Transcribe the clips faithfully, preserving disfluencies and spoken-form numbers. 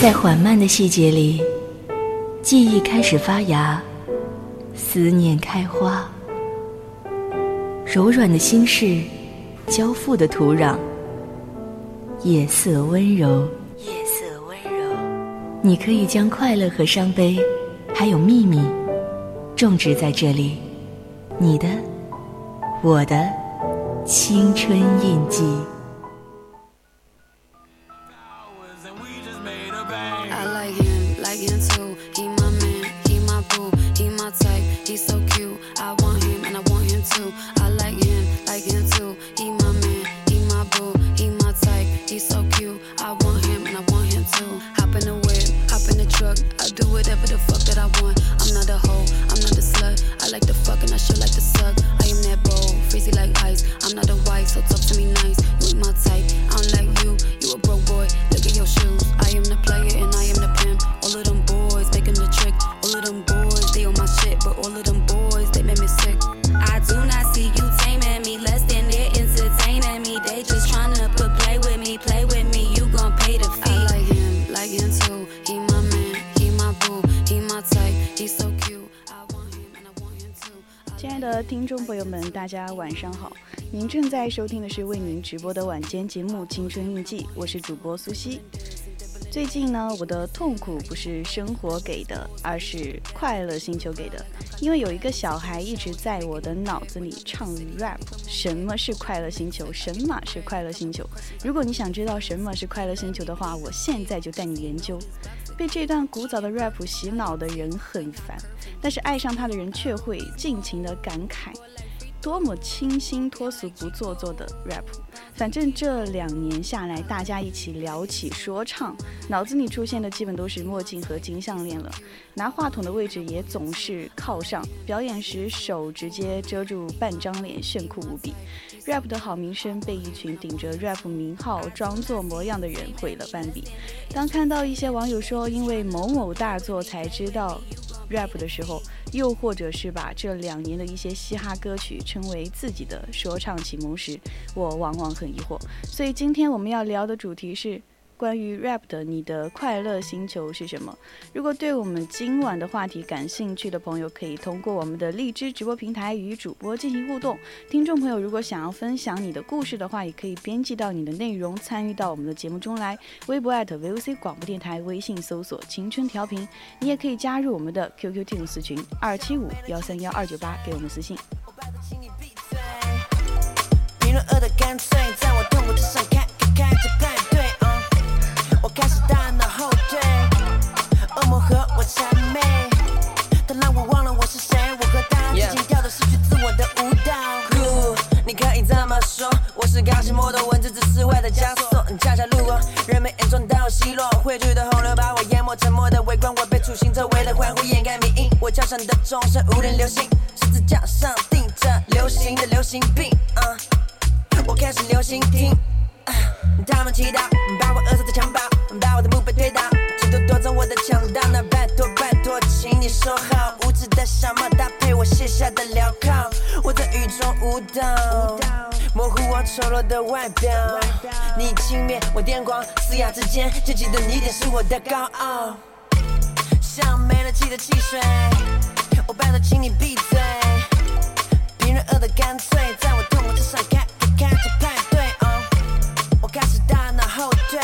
在缓慢的细节里，记忆开始发芽，思念开花。柔软的心事，交付的土壤，夜色温柔。夜色温柔，你可以将快乐和伤悲，还有秘密，种植在这里。你的，我的，青春印记。听众朋友们，大家晚上好，您正在收听的是为您直播的晚间节目《青春印记》，我是主播苏西。最近呢，我的痛苦不是生活给的，而是快乐星球给的，因为有一个小孩一直在我的脑子里唱 rap， 什么是快乐星球，神马是快乐星球。如果你想知道神马是快乐星球的话，我现在就带你研究。被这段古早的 rap 洗脑的人很烦，但是爱上他的人却会尽情的感慨，多么清新脱俗不做作的 rap。 反正这两年下来，大家一起聊起说唱，脑子里出现的基本都是墨镜和金项链了，拿话筒的位置也总是靠上，表演时手直接遮住半张脸，炫酷无比。 rap 的好名声被一群顶着 rap 名号装作模样的人毁了半壁。当看到一些网友说因为某某大作才知道 rap 的时候，又或者是把这两年的一些嘻哈歌曲称为自己的说唱启蒙时，我往往很疑惑。所以今天我们要聊的主题是关于 rap 的你的快乐星球是什么。如果对我们今晚的话题感兴趣的朋友，可以通过我们的荔枝直播平台与主播进行互动。听众朋友如果想要分享你的故事的话，也可以编辑到你的内容参与到我们的节目中来。微博 at V O C 广播电台，微信搜索青春调频。你也可以加入我们的 Q Q 听友私群二七五一三一二九八，给我们私信。评论恶的干脆，在我痛苦之上看看着看对啊。我开始大脑后退，恶魔和我谄媚，他让我忘了我是谁。我和他之间跳的失去自我的舞蹈。Good， 你可以这么说，我是高级魔的文字，只是外的枷锁。恰恰路过人们眼中带我奚落，汇聚的洪流把我淹没，沉默的围观我被处刑，周围的欢呼掩盖迷因。我敲响的钟声无人留心，十字架上钉着流行的流行病。啊、uh, ，我开始流行听。他们祈祷把我扼杀的襁褓，把我的墓碑推倒，试图夺走我的强盗。那拜托拜托请你收好，无知的小猫搭配我卸下的镣铐，我在雨中舞蹈，模糊我丑陋的外表。你轻蔑我癫狂，嘶哑之间尖起的你点是我的高傲，像没了气的汽水。我拜托请你闭嘴，评论恶的干脆，在我痛苦之上看看着派对。开始大脑后退，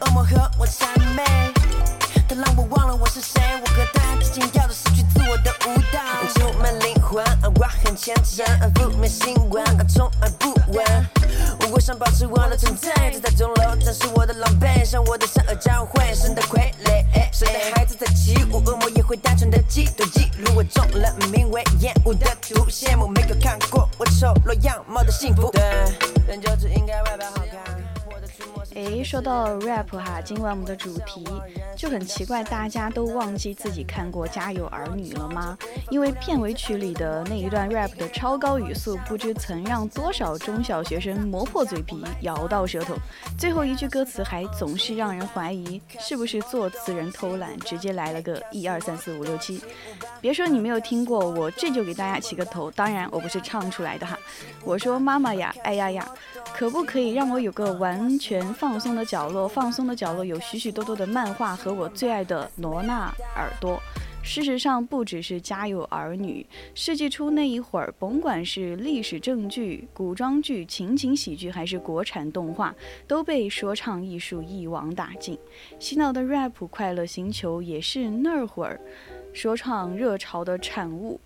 恶魔和我谄媚，他让我忘了我是谁。我和他之间跳的失去自我的舞蹈，充满灵魂。我很虔诚，不灭心光，充耳不闻。我想保持我的存在，站在钟楼展示我的狼狈，向我的善恶交汇。神的傀儡，神的孩子在起舞，恶魔也会单纯的嫉妒。记录我中了名为厌恶的毒，羡慕没有看过我丑陋样貌的幸福。对，人就是应该外表好看。诶，说到 rap 哈，今晚我们的主题就很奇怪，大家都忘记自己看过《家有儿女》了吗？因为片尾曲里的那一段 rap 的超高语速，不知曾让多少中小学生磨破嘴皮，咬到舌头。最后一句歌词还总是让人怀疑是不是作词人偷懒，直接来了个一二三四五六七。别说你没有听过，我这就给大家起个头。当然我不是唱出来的哈，我说妈妈呀，哎呀呀，可不可以让我有个完全放松的角落？放松的角落有许许多多的漫画和我最爱的罗纳耳朵。事实上不只是家有儿女，世纪初那一会儿，甭管是历史正剧、古装剧、情景喜剧还是国产动画，都被说唱艺术一网打尽。洗脑的 rap、 快乐星球也是那会儿说唱热潮的产物，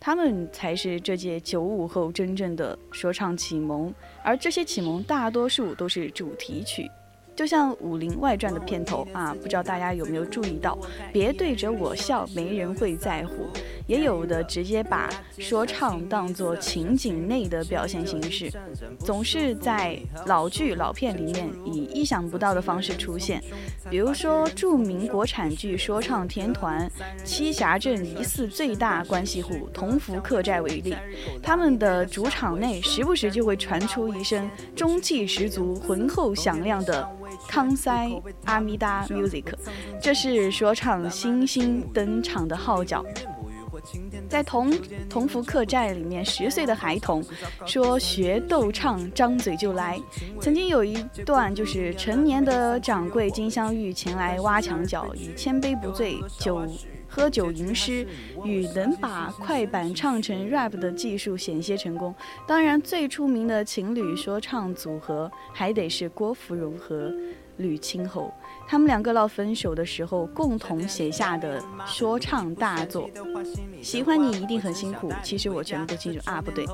他们才是这届九五后真正的说唱启蒙，而这些启蒙大多数都是主题曲。就像《武林外传》的片头啊，不知道大家有没有注意到，别对着我笑，没人会在乎。也有的直接把说唱当作情景内的表现形式，总是在老剧老片里面以意想不到的方式出现。比如说著名国产剧说唱天团栖霞镇疑似最大关系户同福客栈为例，他们的主场内时不时就会传出一声中气十足、浑厚响亮的康塞阿弥达 music， 这是说唱新星登场的号角。在同同福客栈里面，十岁的孩童说学逗唱，张嘴就来。曾经有一段就是成年的掌柜金镶玉前来挖墙脚，以千杯不醉酒喝酒吟诗，与能把快板唱成 rap 的技术险些成功。当然最出名的情侣说唱组合还得是郭芙蓉和吕青侯，他们两个闹分手的时候共同写下的说唱大作。喜欢你一定很辛苦，其实我全部都清楚啊，不对，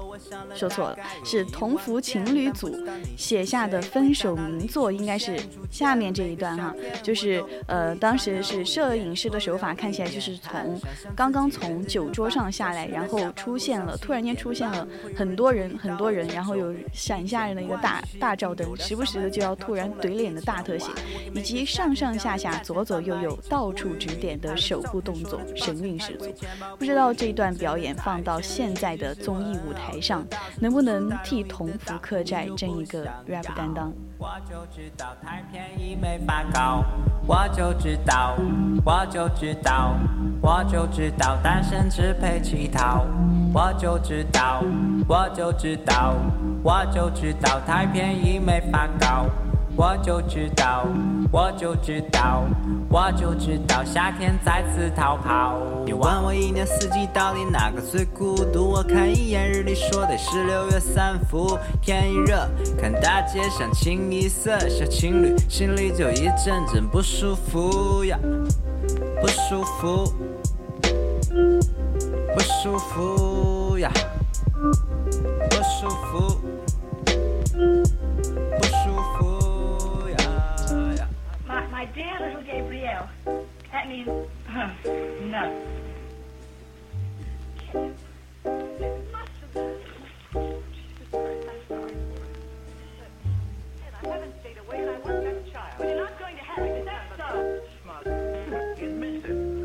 说错了，是同福情侣组写下的分手名作，应该是下面这一段哈，就是呃，当时是摄影师的手法，看起来就是从刚刚从酒桌上下来，然后出现了，突然间出现了很多人很多人，然后有闪吓人的一个大大照灯，时不时的就要突然怼脸的大特写，以及上上下下左左右右到处指点的手部动作，神韵十足。不知道这段表演放到现在的综艺舞台上，能不能替同福客栈争一个 rap 担当。我就知道太便宜没发高，我就知道我就知道我就知道单身只配乞讨，我就知道我就知道我就知道太便宜没发高，我就知道我就知道我就知道夏天再次逃跑。你问我一年四季到底哪个最孤独，我看一眼日历说得是六月三伏。天一热看大街上清一色小情侣，心里就一阵阵不舒服呀，不舒服不舒服呀，不舒服不舒服。My dear little Gabriel, that means huh, no. It must have been. Jesus Christ, I'm sorry for it. I haven't stayed away and I worked as a child. But you're not going to have it, is that so? Smart. Admit it.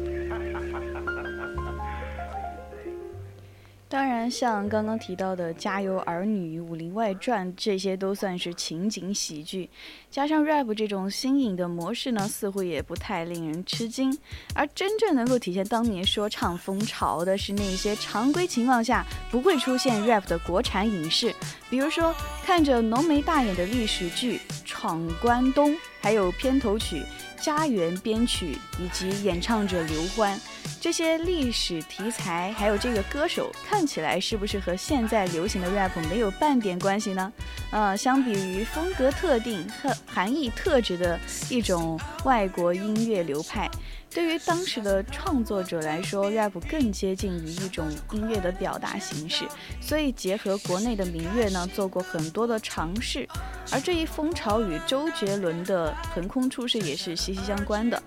当然，像刚刚提到的《家有儿女》《武林外传》这些都算是情景喜剧。加上 rap 这种新颖的模式呢，似乎也不太令人吃惊。而真正能够体现当年说唱风潮的是那些常规情况下不会出现 rap 的国产影视，比如说看着浓眉大眼的历史剧《闯关东》，还有片头曲《家园》编曲以及演唱者刘欢，这些历史题材还有这个歌手，看起来是不是和现在流行的 rap 没有半点关系呢？呃，相比于风格特定含义特质的一种外国音乐流派，对于当时的创作者来说， rap 更接近于一种音乐的表达形式，所以结合国内的民乐呢，做过很多的尝试。而这一风潮与周杰伦的横空出世也是息息相关的。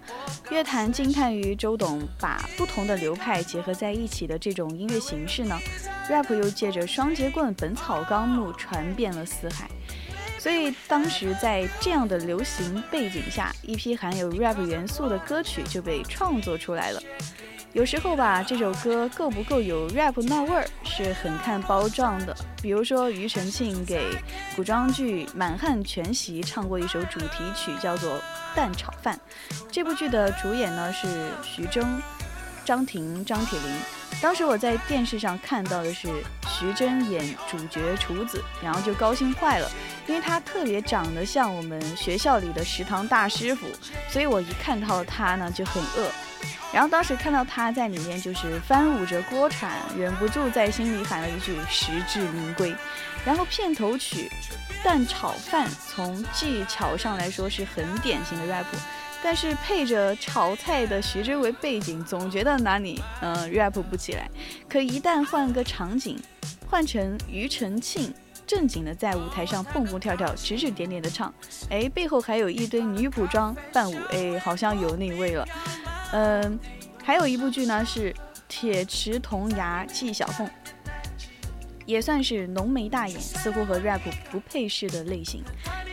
乐坛惊叹于周董把不同的流派结合在一起的这种音乐形式呢， rap 又借着双截棍、本草纲目传遍了四海。所以当时在这样的流行背景下，一批含有 rap 元素的歌曲就被创作出来了。有时候吧，这首歌够不够有 rap 那味儿是很看包装的。比如说庾澄庆给古装剧《满汉全席》唱过一首主题曲叫做《蛋炒饭》，这部剧的主演呢是徐峥、张庭、张铁林。当时我在电视上看到的是徐峥演主角厨子，然后就高兴坏了，因为他特别长得像我们学校里的食堂大师傅，所以我一看到他呢就很饿。然后当时看到他在里面就是翻舞着锅铲，忍不住在心里喊了一句实至名归。然后片头曲蛋炒饭从技巧上来说是很典型的 rap， 但是配着炒菜的徐峥为背景，总觉得哪里嗯、呃、rap 不起来。可一旦换个场景，换成庾澄庆正经的在舞台上蹦蹦跳跳指指点点的唱，哎，背后还有一堆女仆装伴舞，哎，好像有那味了。嗯，还有一部剧呢是《铁齿铜牙纪晓凤》，也算是浓眉大眼，似乎和 rap 不配饰的类型，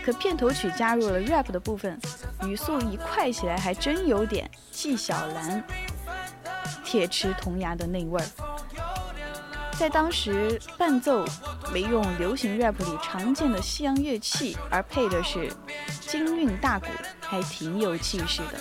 可片头曲加入了 rap 的部分，语速一快起来还真有点纪晓岚铁齿铜牙的那味儿。在当时伴奏没用流行 rap 里常见的西洋乐器，而配的是京韵大鼓，还挺有气势的。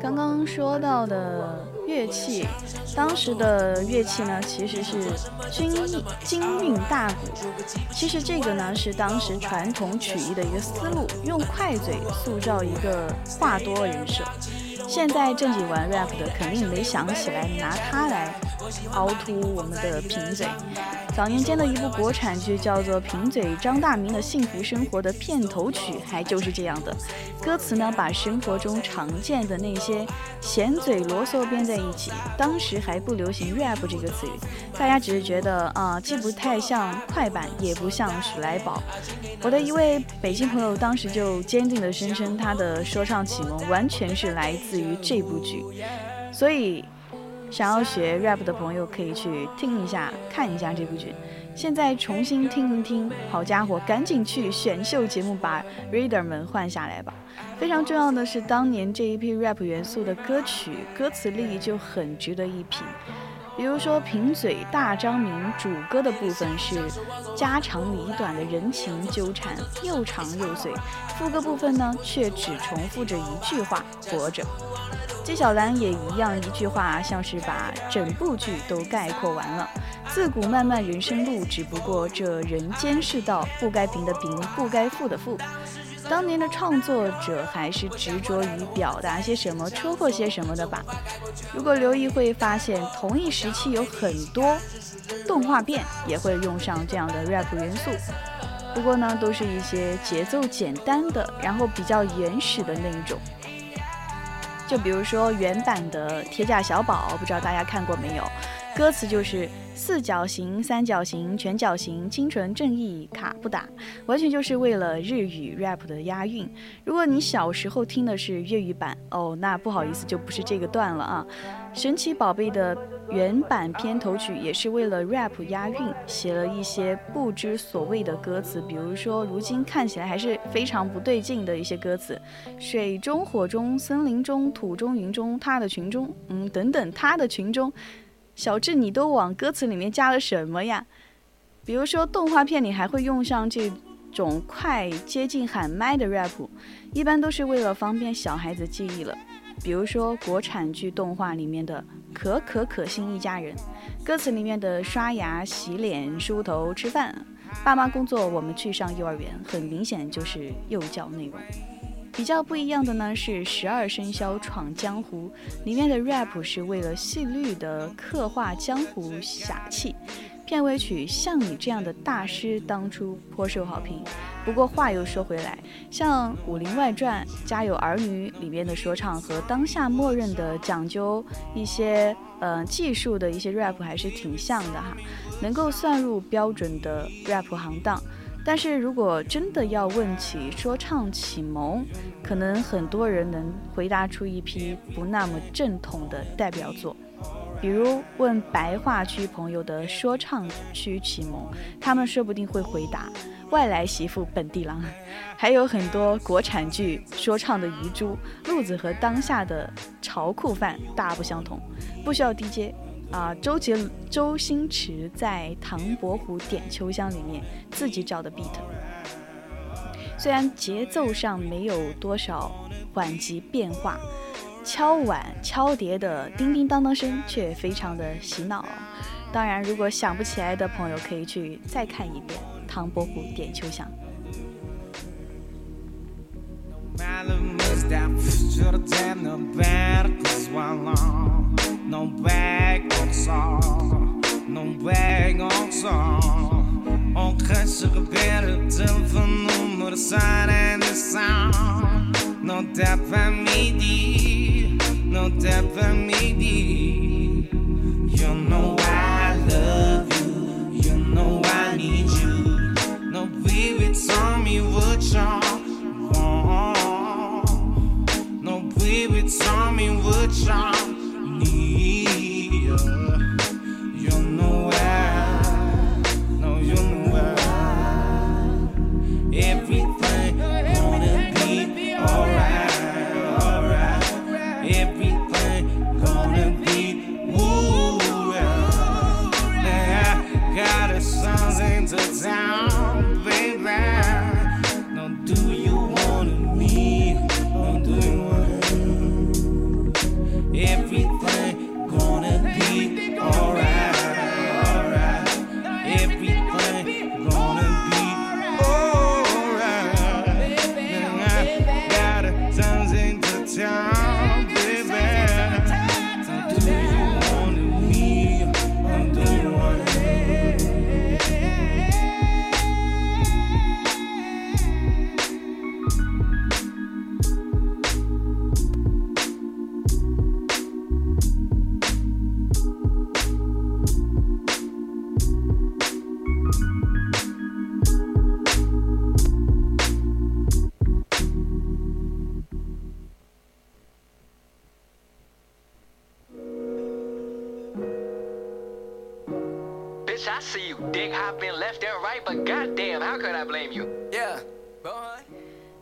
刚刚说到的乐器，当时的乐器呢其实是京韵大鼓。其实这个呢是当时传统曲艺的一个思路，用快嘴塑造一个话多人设。现在正经玩 rap 的肯定没想起来拿它来凹凸我们的贫嘴。早年间的一部国产剧叫做《贫嘴张大民的幸福生活》的片头曲还就是这样的，歌词呢把生活中常见的那些闲嘴啰嗦编在一起。当时还不流行 rap 这个词语，大家只是觉得啊、呃，既不太像快板也不像史莱宝。我的一位北京朋友当时就坚定地声称他的说唱启蒙完全是来自于这部剧，所以想要学 rap 的朋友可以去听一下看一下这部剧。现在重新听一听，好家伙，赶紧去选秀节目把 reader 们换下来吧。非常重要的是，当年这一批 rap 元素的歌曲歌词力就很值得一品。比如说贫嘴大张明主歌的部分是家长里短的人情纠缠，又长又碎，副歌部分呢却只重复着一句话，活着。纪晓岚也一样，一句话像是把整部剧都概括完了。自古漫漫人生路，只不过这人间世道，不该贫的贫，不该富的富。当年的创作者还是执着于表达些什么，戳破些什么的吧。如果留意会发现，同一时期有很多动画片也会用上这样的 rap 元素，不过呢都是一些节奏简单的，然后比较原始的那一种。就比如说原版的《铁甲小宝》，不知道大家看过没有，歌词就是四角形、三角形、全角形、清纯正义卡不打，完全就是为了日语 rap 的押韵。如果你小时候听的是粤语版，哦，那不好意思，就不是这个段了啊。神奇宝贝的原版片头曲也是为了 rap 押韵，写了一些不知所谓的歌词，比如说如今看起来还是非常不对劲的一些歌词，水中火中森林中土中云中他的群中，嗯，等等他的群中，小智你都往歌词里面加了什么呀？比如说动画片里还会用上这种快接近喊麦的 rap， 一般都是为了方便小孩子记忆了。比如说国产剧动画里面的可可可心一家人，歌词里面的刷牙洗脸梳头吃饭爸妈工作我们去上幼儿园，很明显就是幼教内容。比较不一样的呢是十二生肖闯江湖，里面的 rap 是为了戏谑的刻画江湖侠气，片尾曲像你这样的大师当初颇受好评。不过话又说回来，像《武林外传》《家有儿女》里面的说唱和当下默认的讲究一些呃技术的一些 rap 还是挺像的哈，能够算入标准的 rap 行当。但是如果真的要问起说唱启蒙，可能很多人能回答出一批不那么正统的代表作，比如问白话区朋友的说唱区启蒙，他们说不定会回答外来媳妇本地郎，还有很多国产剧说唱的遗珠，路子和当下的潮酷范大不相同，不需要 D J啊、周杰周星驰在唐伯虎点秋香里面自己找的 beat， 虽然节奏上没有多少缓急变化，敲碗敲碟的叮叮当当声却非常的洗脑。当然如果想不起来的朋友可以去再看一遍唐伯虎点秋香。No bag on song, no bag on song. On crèche repère téléphone numéro cinq cent soixante. No tap à midi, no tap à midi. You know I love you, you know I need you. No baby tell me what you want. No baby tell me what you want.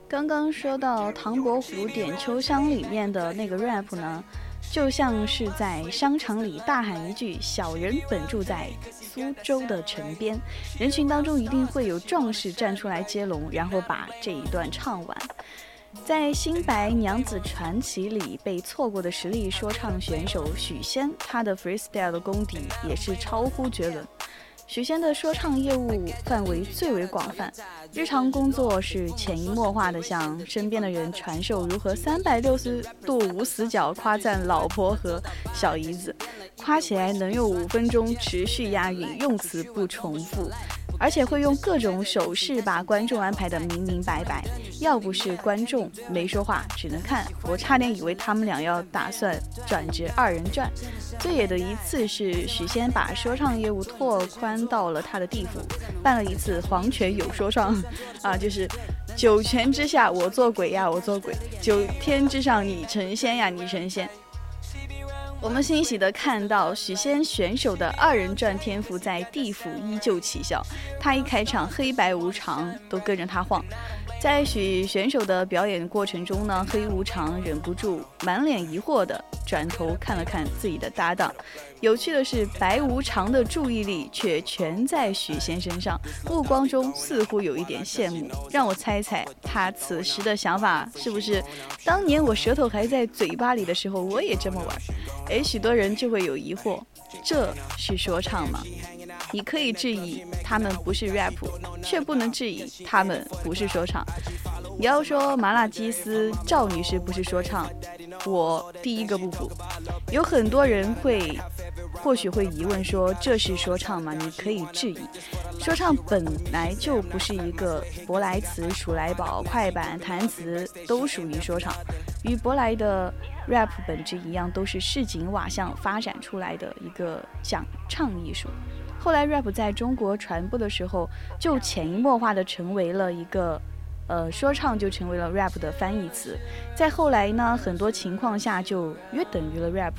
刚刚说到唐伯虎点秋香里面的那个 rap 呢，就像是在商场里大喊一句小人本住在苏州的城边，人群当中一定会有壮士站出来接龙，然后把这一段唱完。在新白娘子传奇里被错过的实力说唱选手许仙，他的 freestyle 的功底也是超乎绝伦。许仙的说唱业务范围最为广泛，日常工作是潜移默化的向身边的人传授如何三百六十度无死角夸赞老婆和小姨子，夸起来能用五分钟持续押韵，用词不重复，而且会用各种手势把观众安排得明明白白。要不是观众没说话，只能看，我差点以为他们俩要打算转职二人转。最野的一次是许仙把说唱业务拓宽到了他的地府，办了一次黄泉有说唱啊，就是九泉之下我做鬼呀我做鬼，九天之上你成仙呀你成仙。我们欣喜地看到许仙选手的二人转天赋在地府依旧起效，他一开场黑白无常都跟着他晃。在许选手的表演过程中呢，黑无常忍不住满脸疑惑地转头看了看自己的搭档。有趣的是，白无常的注意力却全在许仙身上，目光中似乎有一点羡慕，让我猜猜他此时的想法是不是当年我舌头还在嘴巴里的时候我也这么玩。诶，许多人就会有疑惑，这是说唱吗？你可以质疑他们不是 rap， 却不能质疑他们不是说唱。你要说麻辣鸡丝赵女士不是说唱，我第一个不服。有很多人会或许会疑问说，这是说唱吗？你可以质疑，说唱本来就不是一个舶来词，鼠来宝、快板、弹词都属于说唱，与舶来的 rap 本质一样，都是市井瓦巷发展出来的一个讲唱艺术。后来 rap 在中国传播的时候，就潜移默化的成为了一个呃，说唱就成为了 rap 的翻译词。再后来呢，很多情况下就约等于了 rap，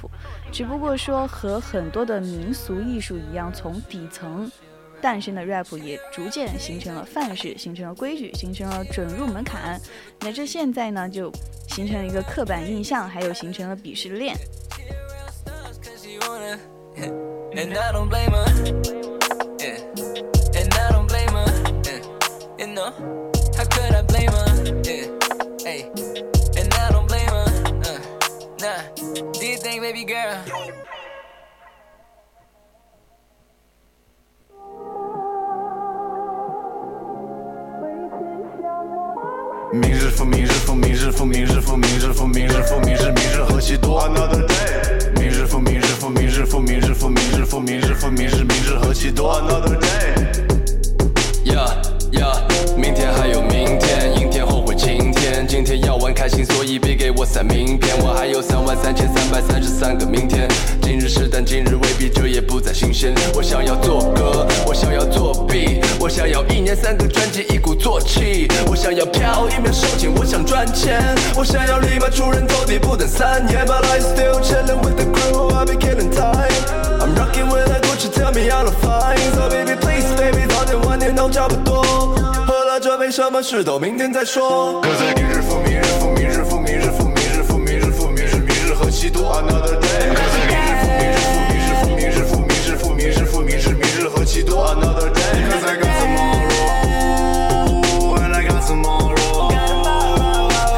只不过说和很多的民俗艺术一样，从底层诞生的 rap 也逐渐形成了范式，形成了规矩，形成了准入门槛，乃至现在呢就形成了一个刻板印象，还有形成了鄙视链。And I don't blame her. Yeah. And I don't blame her. Yeah. You know, how could I blame her? Yeah. Hey. And I don't blame her. Uh, nah. Do you think, baby girl?明日复明日复明日复明日复明日复明日复明日明日何其多 Another day。 明日复明日复明日复明日复明日复明日复明日明日何其多 Another day。 Yeah yeah， 明天还有明天，阴天后悔晴天，今天要玩开心，所以别给我散名片，我还有三万三千三百三十三个明天。今日是但今日未必，这也不再新鲜。我想要做歌，我想要作弊，我想要一年三个专辑一鼓作气，我想要飘一秒收钱，我想赚钱，我想要立马出人头地，不等三年。But I still chillin' with the crew, I be killing time. I'm rockin' with a Gucci, tell me all the fine. So baby please, baby 早点晚点都差不多，喝了这杯什么事都明天再说。可在明日复明日复明日复明日复明日复明日复明日明日何其多 Another day。Another day, cause I got tomorrow, and I got tomorrow,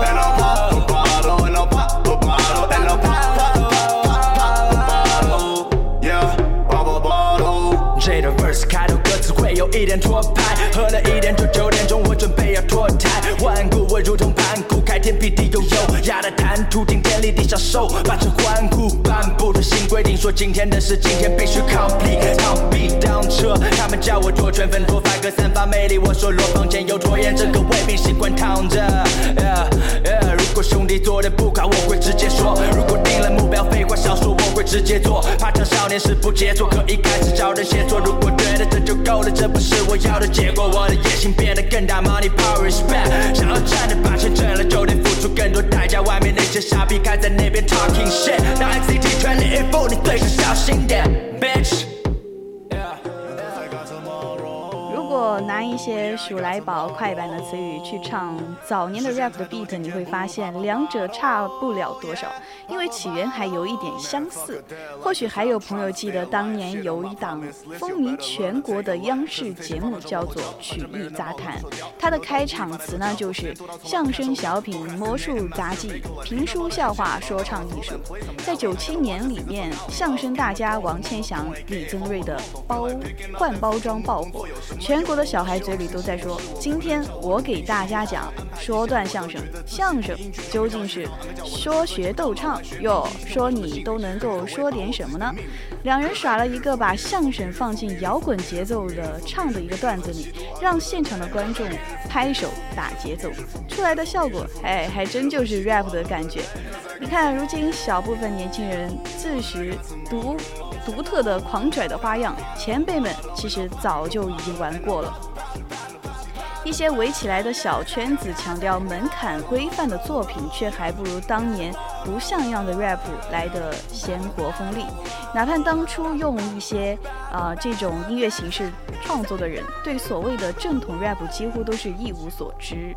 and I'll pop a bottle, and I'll pop a bottle, and I'll pop, pop, pop, pop, pop, bottle, yeah, pop a bottle。 这段 verse 开头歌词会有一点脱拍，喝了一点就九点钟，我准备要脱胎。顽固我如同盘古，开天辟地悠悠，压得弹涂顶天立地小兽，把这欢呼颁布的新规定，说今天的事今天必须 complete。 I'll be down车，他们叫我脱圈粉脱发，各散发魅力，我说罗房间有拖延症，可未必习惯躺着。 yeah, yeah, 如果兄弟做的不好，我会直接说，如果定了目标废话少说，我会直接做。怕成少年是不杰作，可以开始找人写作，如果觉得这就够了，这不是我要的结果，我的野心变得更大。 Money power is back， 想要站着把钱挣了就得付出更多代价，外面那些傻逼开在那边 talking shit， 拿 X C T 全力以赴，你对手小心点 bitch。 如果拿一些鼠来宝快板的词语去唱早年的 rap 的 beat， 你会发现两者差不了多少，因为起源还有一点相似。或许还有朋友记得当年有一档风靡全国的央视节目叫做曲艺杂谈，它的开场词呢就是相声小品、魔术杂技、评书笑话、说唱艺术。在九七年里面，相声大家王千祥、李增瑞的包换包装爆火，全国的小孩孩嘴里都在说，今天我给大家讲说段相声，相声究竟是说学逗唱哟，说你都能够说点什么呢？两人耍了一个把相声放进摇滚节奏的唱的一个段子里，让现场的观众拍手打节奏，出来的效果，哎，还真就是 rap 的感觉。你看，如今小部分年轻人自食独独特的狂拽的花样，前辈们其实早就已经玩过了。一些围起来的小圈子强调门槛规范的作品，却还不如当年不像样的 rap 来的鲜活锋利。哪怕当初用一些啊、呃、这种音乐形式创作的人，对所谓的正统 rap 几乎都是一无所知。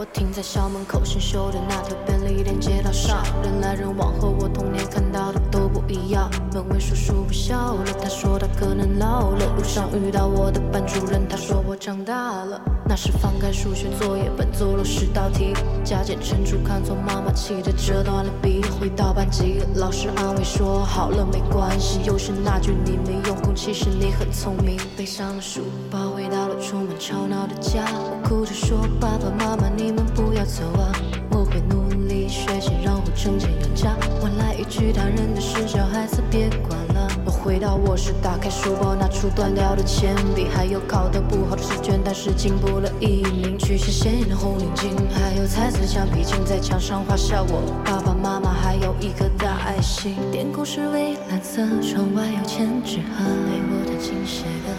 我停在校门口新修的那条便利店街道上，人来人往和我童年看到的都不一样。门卫叔叔不笑了，他说他可能老了。路上遇到我的班主任，他说我长大了。那时翻开数学作业本，做了十道题，加减乘除看错，妈妈气得折断了笔。回到班级，老师安慰说好了没关系，又是那句你没用功，其实你很聪明。背上了书包，回到了充满吵闹的家，我哭着说爸爸妈妈你你们不要走啊，我会努力学习，然后挣钱养家。我来一句大人的事，小孩子别管了。我回到卧室，打开书包，拿出断掉的铅笔，还有考得不好的试卷，但是进步了一名。取下鲜艳的红领巾，还有彩色橡皮筋，在墙上画下我爸爸妈妈，还有一颗大爱心。天空是蔚蓝色，窗外有千纸鹤，陪我弹琴写歌。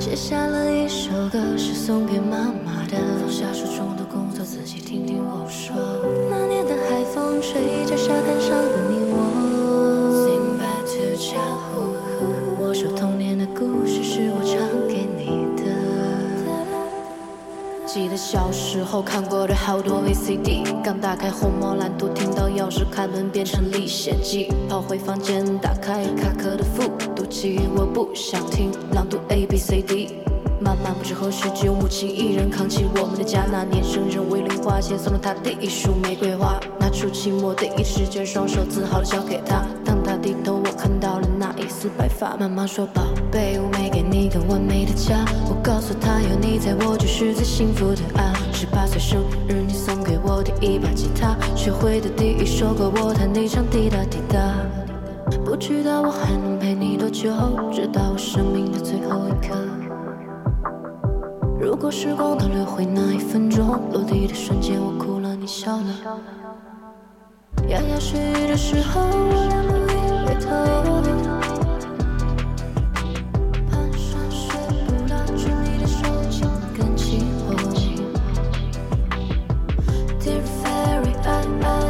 写下了一首歌，是送给妈妈的。放下手中的工作，仔细听听我说。那年的海风吹着沙滩上的你我。Sing back to childhood， 我说童年的故事是我唱给你的。记得小时候看过的好多 V C D， 刚打开虹猫蓝图，听到钥匙开门变成历险记，跑回房间打开卡壳的复读机，我不想听朗读 A B C D， 妈妈不知何时就母亲一人扛起我们的家。那年生日为零花钱送了她第一束玫瑰花，拿出期末第一试卷，双手自豪地交给她。当她低头，我看到了那一丝白发。妈妈说宝贝，我没给你个完美的家，我告诉她有你在我就是最幸福的啊。十八岁生日你送给我第一把吉他，学会的第一首歌我弹一场滴答滴答。不知道我还能陪你多久，直到我生命的最后一刻。如果时光倒流回那一分钟，落地的瞬间我哭了你笑了。牙牙学语的时候我俩不一回头，蹒跚睡不到住你的手紧跟起我。 Dear fairy I I I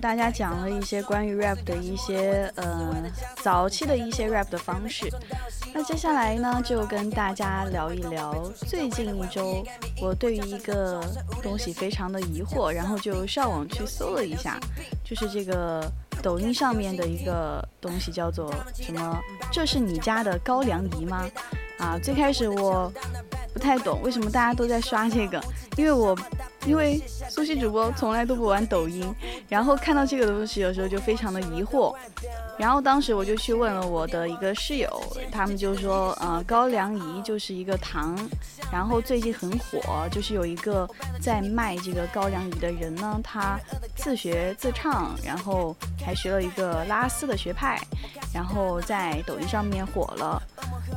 大家讲了一些关于 rap 的一些呃早期的一些 rap 的方式，那接下来呢就跟大家聊一聊最近一周我对于一个东西非常的疑惑，然后就上网去搜了一下，就是这个抖音上面的一个东西叫做什么，这是你家的高粱饴吗？啊，最开始我不太懂为什么大家都在刷这个，因为我因为苏西主播从来都不玩抖音，然后看到这个东西有时候就非常的疑惑，然后当时我就去问了我的一个室友，他们就说呃，高粱饴就是一个糖，然后最近很火，就是有一个在卖这个高粱饴的人呢，他自学自唱，然后还学了一个拉丝的学派，然后在抖音上面火了。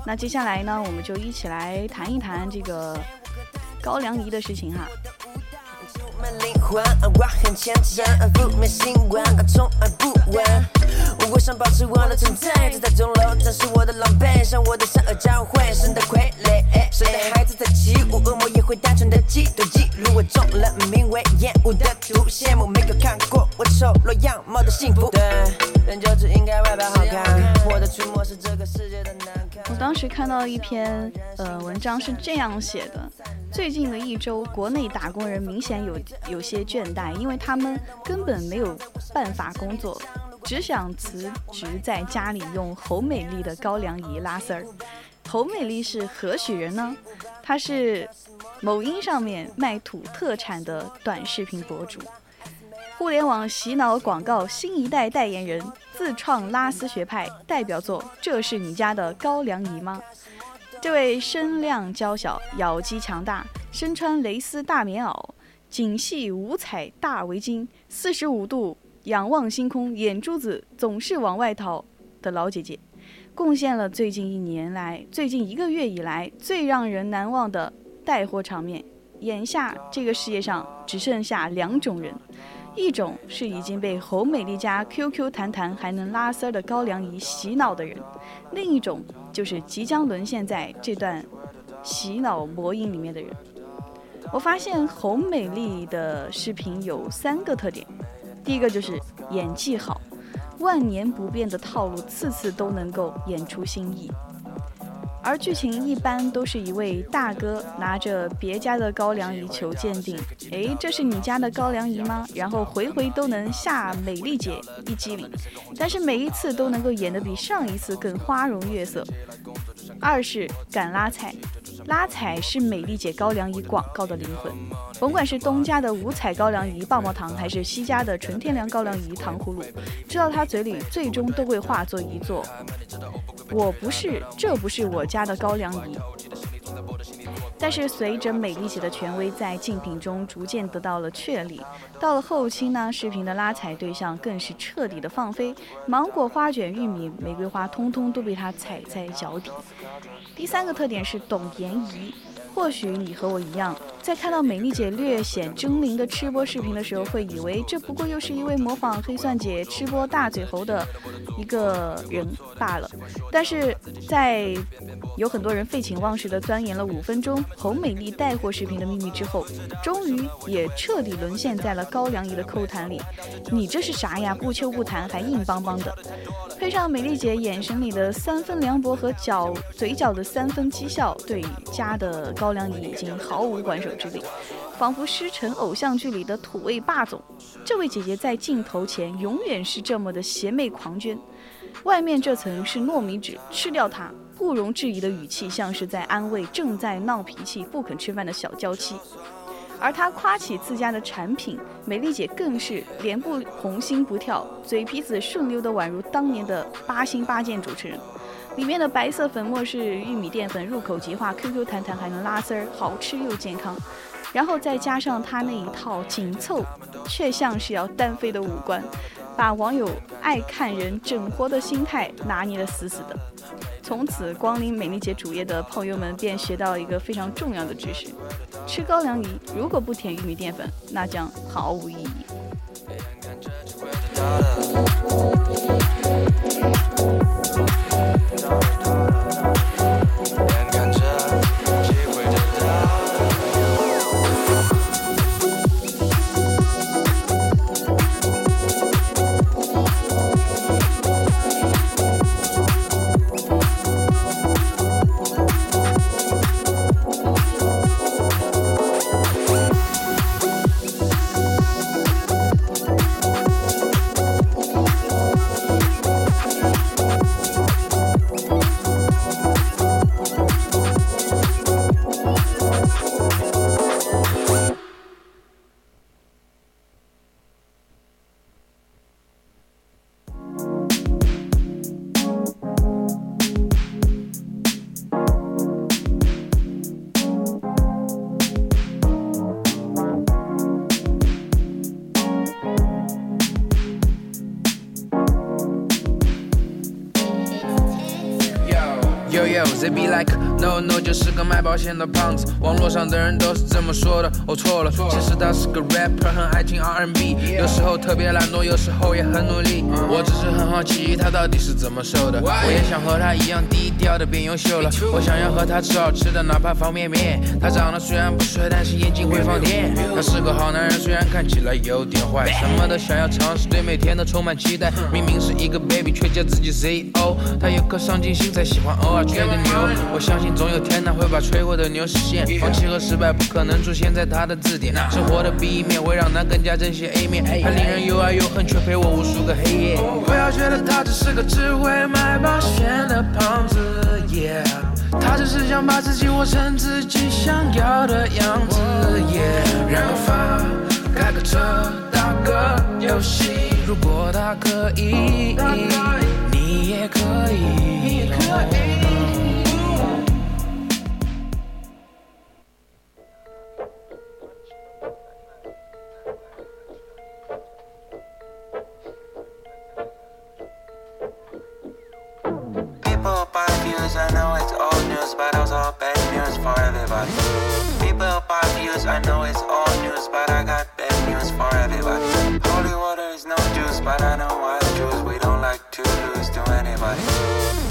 那接下来呢，我们就一起来谈一谈这个高粱饴的事情哈。灵魂，我很虔诚，不灭心光，从而不闻。我想保持我的存在，正在钟楼展示我的狼狈，向我的善恶交汇，神的傀儡，神的孩子在起舞，恶魔也会单纯的嫉妒，记录我中了名为厌恶的毒，羡慕没有看过我丑陋样貌的幸福。对，人就是应该外表好看，我的触摸是这个世界的难看。我当时看到一篇呃文章是这样写的：最近的一周，国内打工人明显有有些倦怠，因为他们根本没有办法工作，只想辞职在家里用侯美丽的高粱饴拉丝儿。侯美丽是何许人呢？她是某音上面卖土特产的短视频博主，互联网洗脑广告新一代代言人，自创拉丝学派代表作《这是你家的高粱饴吗》。这位身量娇小，咬肌强大，身穿蕾丝大棉袄，锦系五彩大围巾，四十五度仰望星空，眼珠子总是往外逃的老姐姐，贡献了最近一年来最近一个月以来最让人难忘的带货场面。眼下这个世界上只剩下两种人，一种是已经被侯美丽家 Q Q 弹弹还能拉丝的高粱饴洗脑的人，另一种就是即将沦陷在这段洗脑魔音里面的人。我发现侯美丽的视频有三个特点，第一个就是演技好，万年不变的套路次次都能够演出新意，而剧情一般都是一位大哥拿着别家的高粱饴求鉴定，诶，这是你家的高粱饴吗？然后回回都能吓美丽姐一激灵，但是每一次都能够演得比上一次更花容月色。二是敢拉踩，拉踩是美丽姐高粱饴广告的灵魂，甭管是东家的五彩高粱饴棒棒糖，还是西家的纯天然高粱饴糖葫芦，吃到它嘴里最终都会化作一座我不是这不是我家的高粱饴。但是随着美丽姐的权威在竞品中逐渐得到了确立，到了后期呢，视频的拉踩对象更是彻底的放飞，芒果、花卷、玉米、玫瑰花通通都被她踩在脚底。第三个特点是懂言语，或许你和我一样，在看到美丽姐略显狰狞的吃播视频的时候，会以为这不过又是一位模仿黑蒜姐吃播大嘴猴的一个人罢了。但是在有很多人废寝忘食的钻研了五分钟侯美丽带货视频的秘密之后，终于也彻底沦陷在了高粱饴的扣谈里。你这是啥呀？不求不谈还硬邦邦的，配上美丽姐眼神里的三分凉薄和角嘴角的三分讥笑，对家的高粱饴已经毫无管束之力，仿佛师承偶像剧里的土味霸总。这位姐姐在镜头前永远是这么的邪魅狂狷，外面这层是糯米纸，吃掉它，不容置疑的语气像是在安慰正在闹脾气不肯吃饭的小娇妻。而她夸起自家的产品，美丽姐更是脸不红心不跳，嘴皮子顺溜的，宛如当年的八星八剑主持人。里面的白色粉末是玉米淀粉，入口即化， Q Q 弹弹还能拉丝儿，好吃又健康。然后再加上他那一套紧凑却像是要单飞的五官，把网友爱看人整活的心态拿捏得死死的。从此光临美丽姐主页的朋友们便学到一个非常重要的知识：吃高粱饴如果不舔玉米淀粉，那将毫无意义。Yo yo, they be like no no， 就是个卖保险的胖子。网络上的人都是这么说的，我错了。其实他是个 rapper， 很爱听 R and B， 有时候特别懒惰，有时候也很努力。我只是很好奇他到底是怎么瘦的。我也想和他一样低调的变优秀了。我想要和他吃好吃的，哪怕方便面。他长得虽然不帅，但是眼睛会放电。他是个好男人，虽然看起来有点坏，什么都想要尝试，对每天都充满期待。明明是一个 baby， 却叫自己 C E O。他有颗上进心，才喜欢偶尔吹个牛。我相信总有天他会把吹过的牛实现。放弃和失败不可能出现在他的字典。生活的 B 面会让他更加珍惜 A 面。他令人又爱又恨，却陪我无数个黑夜。不要觉得他只是个只会卖保险的胖子， yeah。 他只是想把自己活成自己想要的样子， yeah。 染个发，开个车，打个游戏。如果他可以，你也可以。People buy views, I know it's old news, but also bad news for everybody. People buy views, I know it's old news, but I got bad news for everybody. Holy water is no juice, but I know why juice. We don't like to lose to anybody.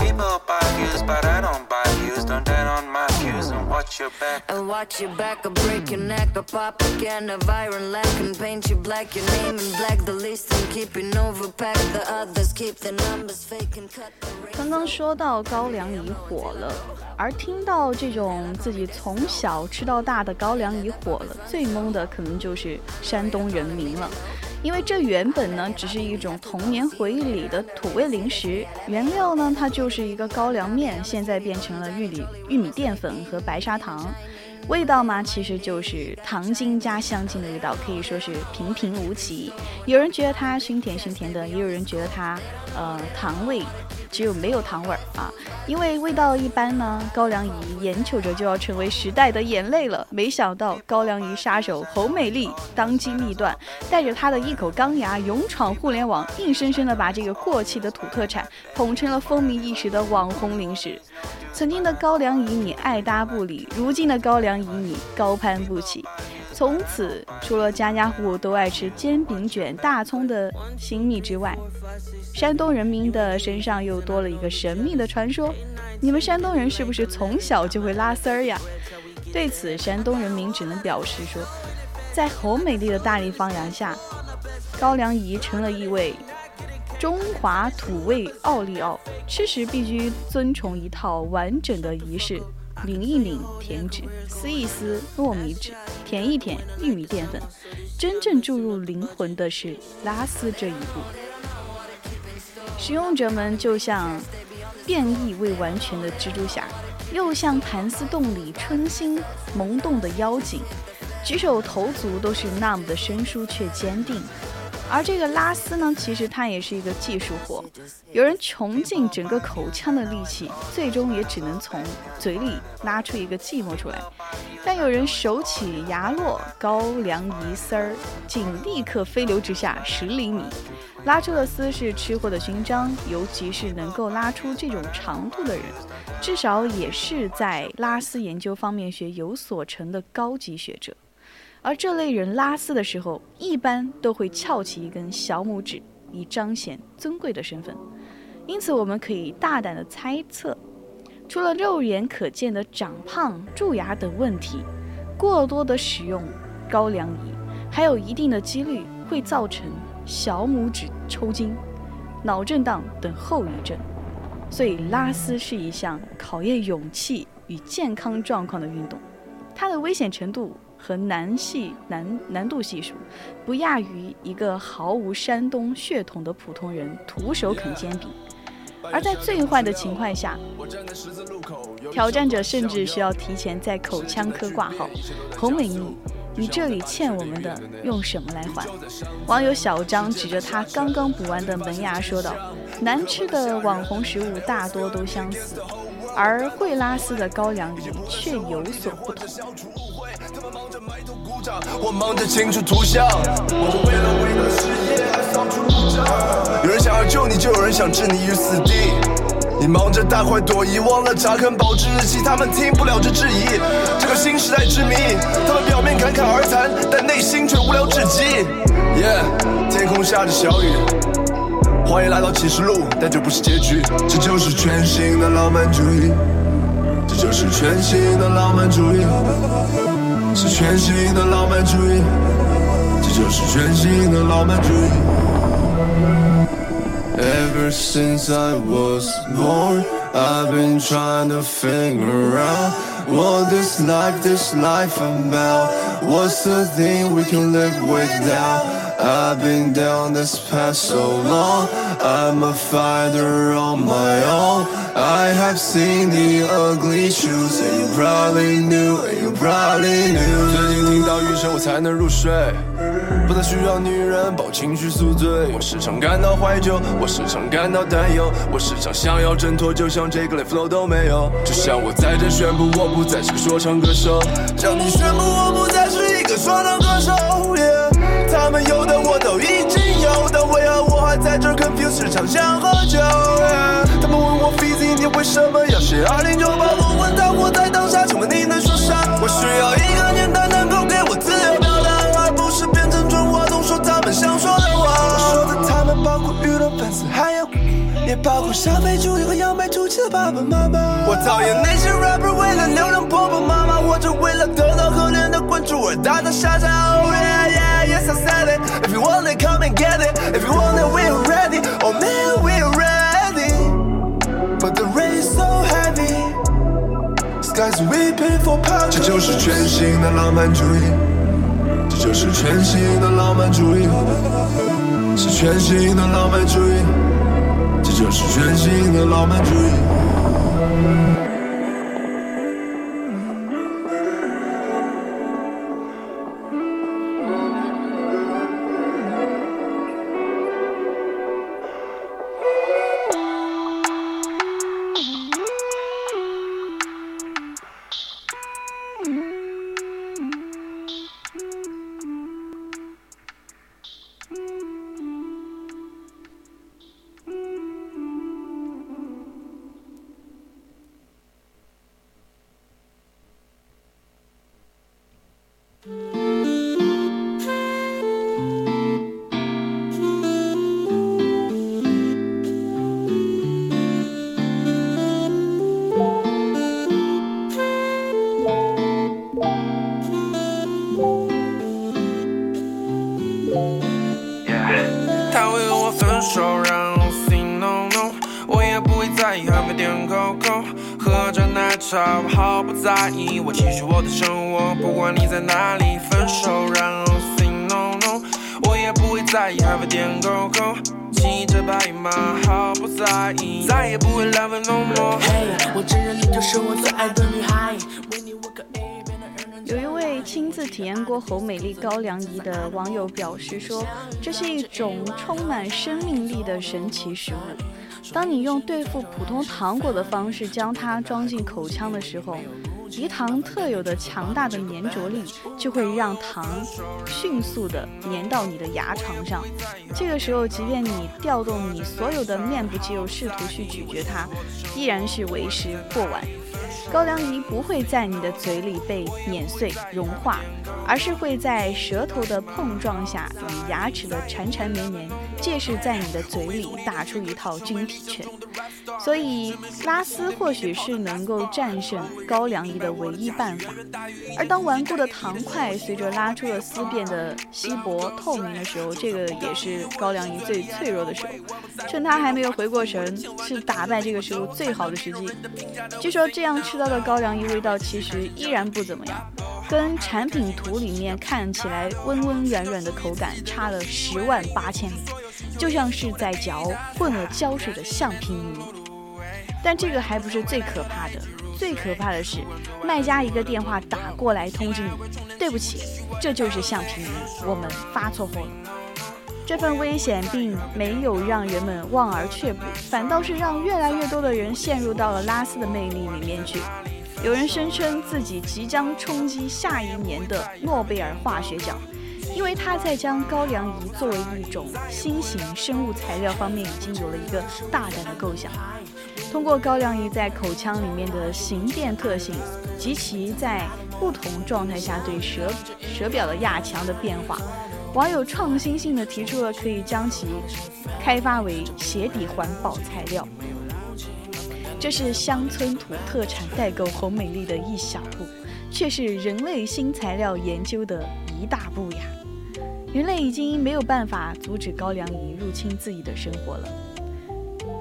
People buy views, but I don't buy views. Don't turn on my views and watch your back. And watch your back, I'll break your neck, I'll pop again. I've iron lack and paint you black. Your name in black, the list and keeping overpacked. The others keep the numbers fake and cut the ring.刚刚说到高粱饴火了，而听到这种自己从小吃到大的高粱饴火了，最懵的可能就是山东人民了。因为这原本呢只是一种童年回忆里的土味零食，原料呢它就是一个高粱面，现在变成了玉米玉米淀粉和白砂糖。味道嘛，其实就是糖精加香精的味道，可以说是平平无奇。有人觉得它熏甜熏甜的，也有人觉得它呃糖味，只有没有糖味啊。因为味道一般呢，高粱饴眼瞅着就要成为时代的眼泪了，没想到高粱饴杀手侯美丽当机立断，带着她的一口钢牙勇闯互联网，硬生生的把这个过气的土特产捧成了风靡一时的网红零食。曾经的高粱饴你爱搭不理，如今的高粱饴你高攀不起。从此，除了家家户户都爱吃煎饼卷大葱的新蜜之外，山东人民的身上又多了一个神秘的传说。你们山东人是不是从小就会拉丝儿呀？对此，山东人民只能表示说，在侯美丽的大力发扬下，高粱饴成了一味中华土味奥利奥，吃时必须遵从一套完整的仪式，拧一拧甜纸，撕一撕糯米纸，舔一舔玉米淀粉。真正注入灵魂的是拉丝这一步。使用者们就像变异未完全的蜘蛛侠，又像盘丝洞里春心萌动的妖精，举手投足都是那么的生疏却坚定。而这个拉丝呢，其实它也是一个技术活，有人穷尽整个口腔的力气，最终也只能从嘴里拉出一个寂寞出来。但有人手起牙落，高粱饴丝儿竟立刻飞流直下十厘米，拉出的丝是吃货的勋章，尤其是能够拉出这种长度的人，至少也是在拉丝研究方面学有所成的高级学者。而这类人拉丝的时候，一般都会翘起一根小拇指，以彰显尊贵的身份。因此我们可以大胆的猜测，除了肉眼可见的长胖、蛀牙等问题，过多的使用高粱饴还有一定的几率会造成小拇指抽筋、脑震荡等后遗症。所以拉丝是一项考验勇气与健康状况的运动，它的危险程度和难系 难, 难度系数不亚于一个毫无山东血统的普通人徒手啃煎饼。而在最坏的情况下，挑战者甚至需要提前在口腔科挂号。侯美丽，你这里欠我们的用什么来还？网友小张指着他刚刚补完的门牙说道，难吃的网红食物大多都相似，而会拉丝的高粱饴却有所不同。我忙着清除图像，我为了维持事业还扫除路障。有人想要救你，就有人想置你于死地。你忙着大快朵颐，忘了查看保质日期，他们听不了这质疑。这个新时代之谜，他们表面侃侃而谈，但内心却无聊至极。Yeah， 天空下着小雨。欢迎来到启示录，但这不是结局。这就是全新的浪漫主义，这就是全新的浪漫主义，是全新的浪漫主义，这就是全新的浪漫主义。Ever since I was born, I've been trying to figure out what this life, this life about. What's the thing we can live without?I've been down this path so long, I'm a fighter on my own. I have seen the ugly truths, and you probably knew, and you probably knew. 最近听到雨声我才能入睡，不再需要女人把情绪宿醉。我时常感到怀旧，我时常感到担忧，我时常想要挣脱，就像这个连 flow 都没有。就像我在这宣布我不再是个说唱歌手，像你宣布我不再是一个说唱歌手、yeah他们有的我都已经有，但为何我还在这 confused 市场想喝酒、yeah、他们问我 Fizzy 你为什么要写二零九八？我问他活在当下，请问你能说啥？我需要一个年代能够给我自由表达，而不是变成纯话筒说他们想说的话。我说的他们包括娱乐粉丝，还有也包括消费主义和摇摆主义的爸爸妈妈。我讨厌那些 rapper 为了流量婆婆妈妈，或者为了得到可怜的关注而打打杀杀。Oh yeah yeah。Yes, I said it. If you want it, come and get it. If you want it, we're ready. Oh man, we're ready. But the rain's so heavy. Skies weeping for power. 这就是全新的浪漫主义，这就是全新的浪漫主义，是全新的浪漫主义，这就是全新的浪漫主义。侯美丽高粱饴的网友表示说，这是一种充满生命力的神奇食物，当你用对付普通糖果的方式将它装进口腔的时候，饴糖特有的强大的粘着力就会让糖迅速地粘到你的牙床上，这个时候即便你调动你所有的面部肌肉试图去咀嚼它，依然是为时过晚。高粱饴不会在你的嘴里被碾碎融化，而是会在舌头的碰撞下与牙齿的缠缠绵绵，届时在你的嘴里打出一套军体拳。所以拉丝或许是能够战胜高粱饴的唯一办法。而当顽固的糖块随着拉出的丝变得稀薄透明的时候，这个也是高粱饴最脆弱的时候，趁它还没有回过神是打败这个食物最好的时机。据说这样吃到的高粱饴味道其实依然不怎么样，跟产品图里面看起来温温软软的口感差了十万八千里，就像是在嚼混了胶水的橡皮泥。但这个还不是最可怕的，最可怕的是卖家一个电话打过来通知你，对不起，这就是橡皮泥，我们发错货了。这份危险并没有让人们望而却步，反倒是让越来越多的人陷入到了拉丝的魅力里面去。有人声称自己即将冲击下一年的诺贝尔化学奖，因为他在将高粱饴作为一种新型生物材料方面已经有了一个大胆的构想。通过高粱饴在口腔里面的形变特性及其在不同状态下对舌舌表的压强的变化，网友创新性的提出了可以将其开发为鞋底环保材料。这是乡村土特产代购红美丽的一小步，却是人类新材料研究的一大步呀。人类已经没有办法阻止高粱饴入侵自己的生活了。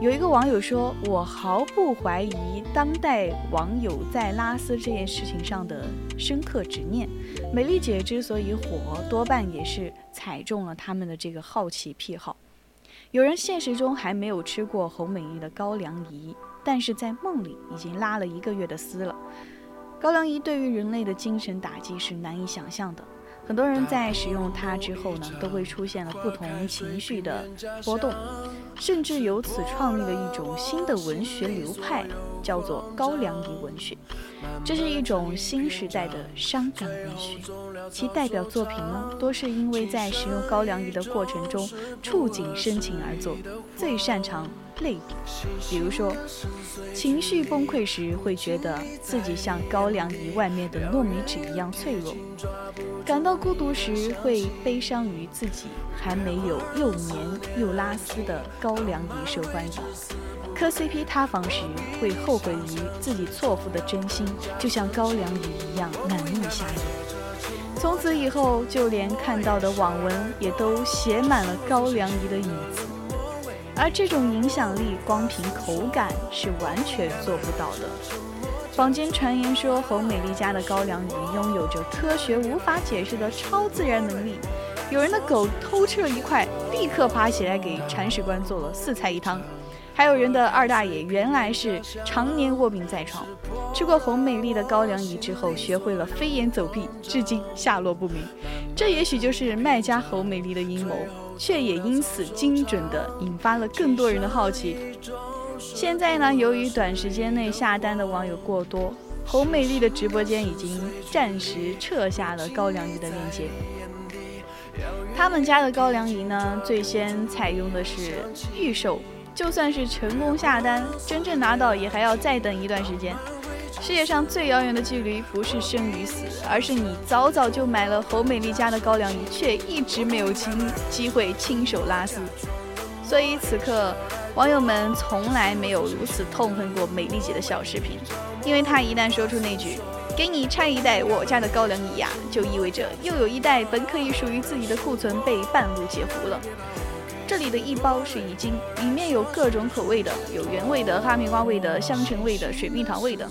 有一个网友说，我毫不怀疑当代网友在拉丝这件事情上的深刻执念，美丽姐之所以火，多半也是踩中了他们的这个好奇癖好。有人现实中还没有吃过红美丽的高粱饴，但是在梦里已经拉了一个月的丝了。高粱饴对于人类的精神打击是难以想象的，很多人在使用它之后呢，都会出现了不同情绪的波动，甚至由此创立了一种新的文学流派，叫做高粱饴文学。这是一种新时代的伤感文学，其代表作品呢，多是因为在使用高粱饴的过程中触景生情而作，最擅长类比。比如说，情绪崩溃时会觉得自己像高粱饴外面的糯米纸一样脆弱，感到孤独时会悲伤于自己还没有又黏又拉丝的高粱饴受欢迎，磕 C P 塌房时会后悔于自己错付的真心，就像高粱饴一样难以下咽。从此以后，就连看到的网文也都写满了高粱饴的影子。而这种影响力光凭口感是完全做不到的。坊间传言说，侯美丽家的高粱饴拥有着科学无法解释的超自然能力，有人的狗偷吃了一块，立刻爬起来给铲屎官做了四菜一汤。还有人的二大爷原来是常年卧病在床，吃过红美丽的高粱饴之后学会了飞檐走壁，至今下落不明。这也许就是卖家红美丽的阴谋，却也因此精准地引发了更多人的好奇。现在呢，由于短时间内下单的网友过多，红美丽的直播间已经暂时撤下了高粱饴的链接。他们家的高粱饴呢，最先采用的是预售，就算是成功下单，真正拿到也还要再等一段时间。世界上最遥远的距离不是生与死，而是你早早就买了侯美丽家的高粱饴，却一直没有机会亲手拉丝。所以此刻网友们从来没有如此痛恨过美丽姐的小视频，因为她一旦说出那句给你拆一袋我家的高粱饴呀，就意味着又有一袋本可以属于自己的库存被半路截胡了。这里的一包是一斤，里面有各种口味的，有原味的、哈密瓜味的、香橙味的、水蜜桃味的。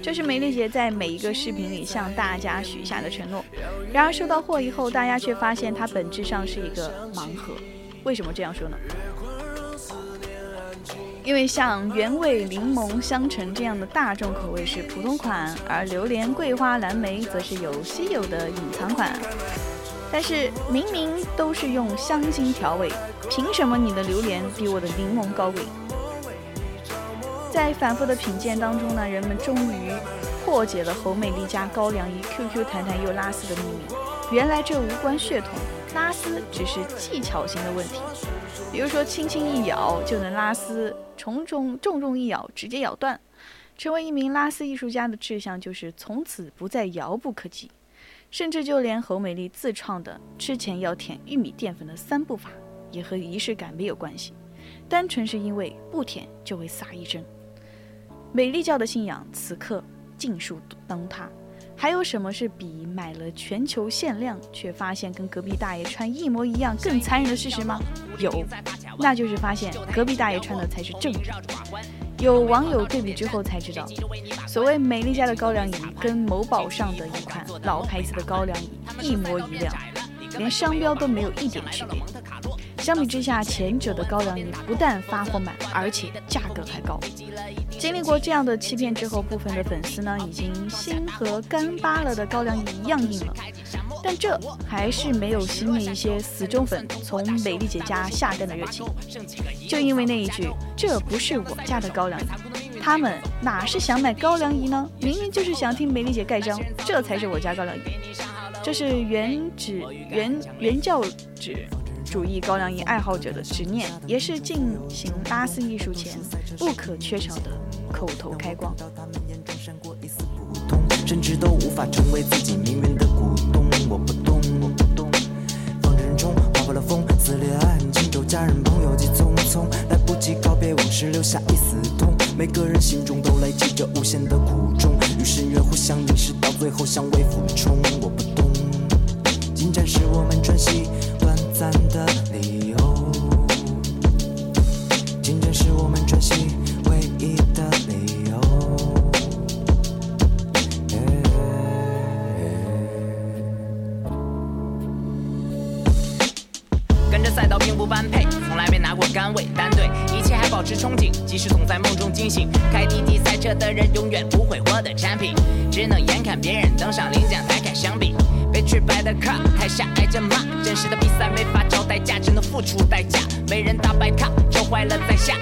这是美丽姐在每一个视频里向大家许下的承诺。然而收到货以后，大家却发现它本质上是一个盲盒。为什么这样说呢？因为像原味、柠檬、香橙这样的大众口味是普通款，而榴莲、桂花、蓝莓则是有稀有的隐藏款。但是明明都是用香精调味，凭什么你的榴莲比我的柠檬高贵？在反复的品鉴当中呢，人们终于破解了侯美丽家高粱饴 Q Q 弹弹又拉丝的秘密。原来这无关血统，拉丝只是技巧型的问题。比如说轻轻一咬就能拉丝，重重重重一咬直接咬断。成为一名拉丝艺术家的志向就是从此不再遥不可及。甚至就连侯美丽自创的吃前要舔玉米淀粉的三步法也和仪式感没有关系，单纯是因为不舔就会撒一身。美丽教的信仰此刻尽数崩塌，还有什么是比买了全球限量却发现跟隔壁大爷穿一模一样更残忍的事实吗？有，那就是发现隔壁大爷穿的才是正品。有网友对比之后才知道，所谓美丽家的高粱饴跟某宝上的一款老牌子的高粱饴一模一样，连商标都没有一点区别。相比之下，前者的高粱饴不但发货慢，而且价格还高。经历过这样的欺骗之后，部分的粉丝呢，已经心和干巴了的高粱饴一样硬了。但这还是没有熄灭一些死忠粉从美丽姐家下单的热情，就因为那一句这不是我家的高粱饴，他们哪是想买高粱饴呢？明明就是想听美丽姐盖章，这才是我家高粱饴。这是原址原原教旨主义高粱饮爱好者的执念，也是进行八四艺术前不可缺少的口头开光。甚至都无法成为自己命运的股东，我不懂，我不懂。放任冲，划破了风，撕裂爱恨情仇，家人朋友急匆匆，来不及告别往事，留下一丝痛。每个人心中都累积着无限的苦衷，与深渊互相凝视，到最后相位俯冲。我不懂，进展是我们喘息短暂的理由，进展是我们喘息唯一的理由。赛道并不般配，从来没拿过杆位，单队一切还保持憧憬，即使总在梦中惊醒。开滴滴赛车的人永远不会我的产品，只能眼看别人登上领奖台看相比，被吃白的卡台下挨着骂，真实的比赛没法招代价，只能付出代价，没人打白卡愁坏了在下。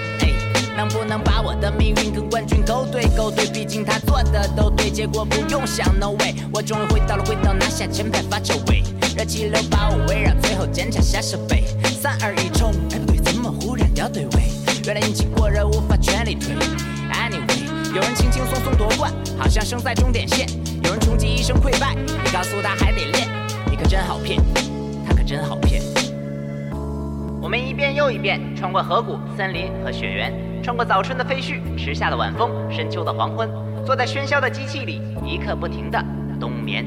能不能把我的命运跟冠军勾对勾对，毕竟他做的都对，结果不用想 no way， 我终于回到了回到拿下前排发臭味，热气流把我围绕，最后检查下设备，三二一冲，哎不对，怎么忽然掉队位，原来运气过热无法全力推。 Anyway， 有人轻轻松松夺冠，好像生在终点线，有人穷极一生溃败，你告诉他还得练，你可真好骗，他可真好骗。我们一遍又一遍穿过河谷、森林和雪原，穿过早春的飞絮，时下的晚风，深秋的黄昏，坐在喧嚣的机器里，一刻不停的冬眠。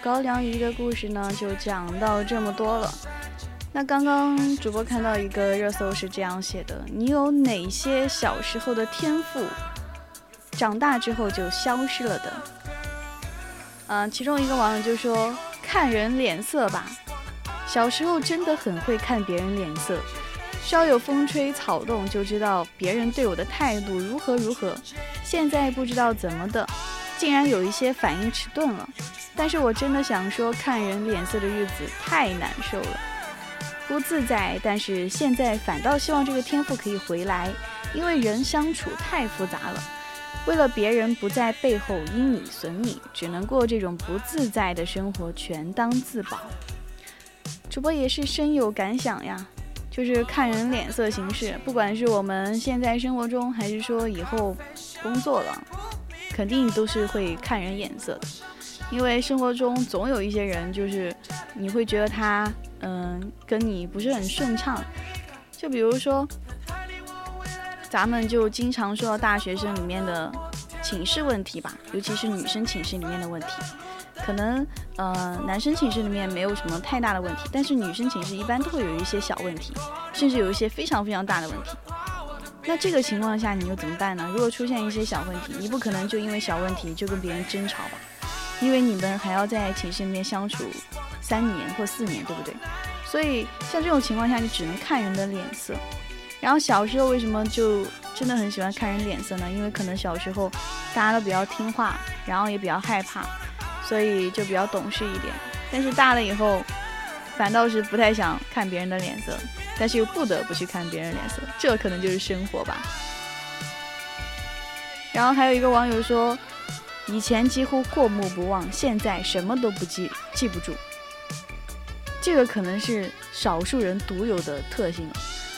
高粱鱼的故事呢就讲到这么多了。那刚刚主播看到一个热搜是这样写的，你有哪些小时候的天赋长大之后就消失了的、呃、其中一个网友就说，看人脸色吧，小时候真的很会看别人脸色，稍有风吹草动就知道别人对我的态度如何如何，现在不知道怎么的竟然有一些反应迟钝了，但是我真的想说，看人脸色的日子太难受了，不自在。但是现在反倒希望这个天赋可以回来，因为人相处太复杂了，为了别人不在背后因你损你，只能过这种不自在的生活，全当自保。主播也是深有感想呀，就是看人脸色行事，不管是我们现在生活中，还是说以后工作了，肯定都是会看人眼色的，因为生活中总有一些人，就是你会觉得他嗯跟你不是很顺畅，就比如说咱们就经常说到大学生里面的寝室问题吧，尤其是女生寝室里面的问题，可能呃男生寝室里面没有什么太大的问题，但是女生寝室一般都会有一些小问题，甚至有一些非常非常大的问题。那这个情况下你又怎么办呢？如果出现一些小问题，你不可能就因为小问题就跟别人争吵吧，因为你们还要在寝室里面相处三年或四年，对不对？所以像这种情况下，你只能看人的脸色。然后小时候为什么就真的很喜欢看人脸色呢？因为可能小时候大家都比较听话，然后也比较害怕，所以就比较懂事一点。但是大了以后反倒是不太想看别人的脸色，但是又不得不去看别人脸色，这可能就是生活吧。然后还有一个网友说，以前几乎过目不忘，现在什么都不记记不住。这个可能是少数人独有的特性。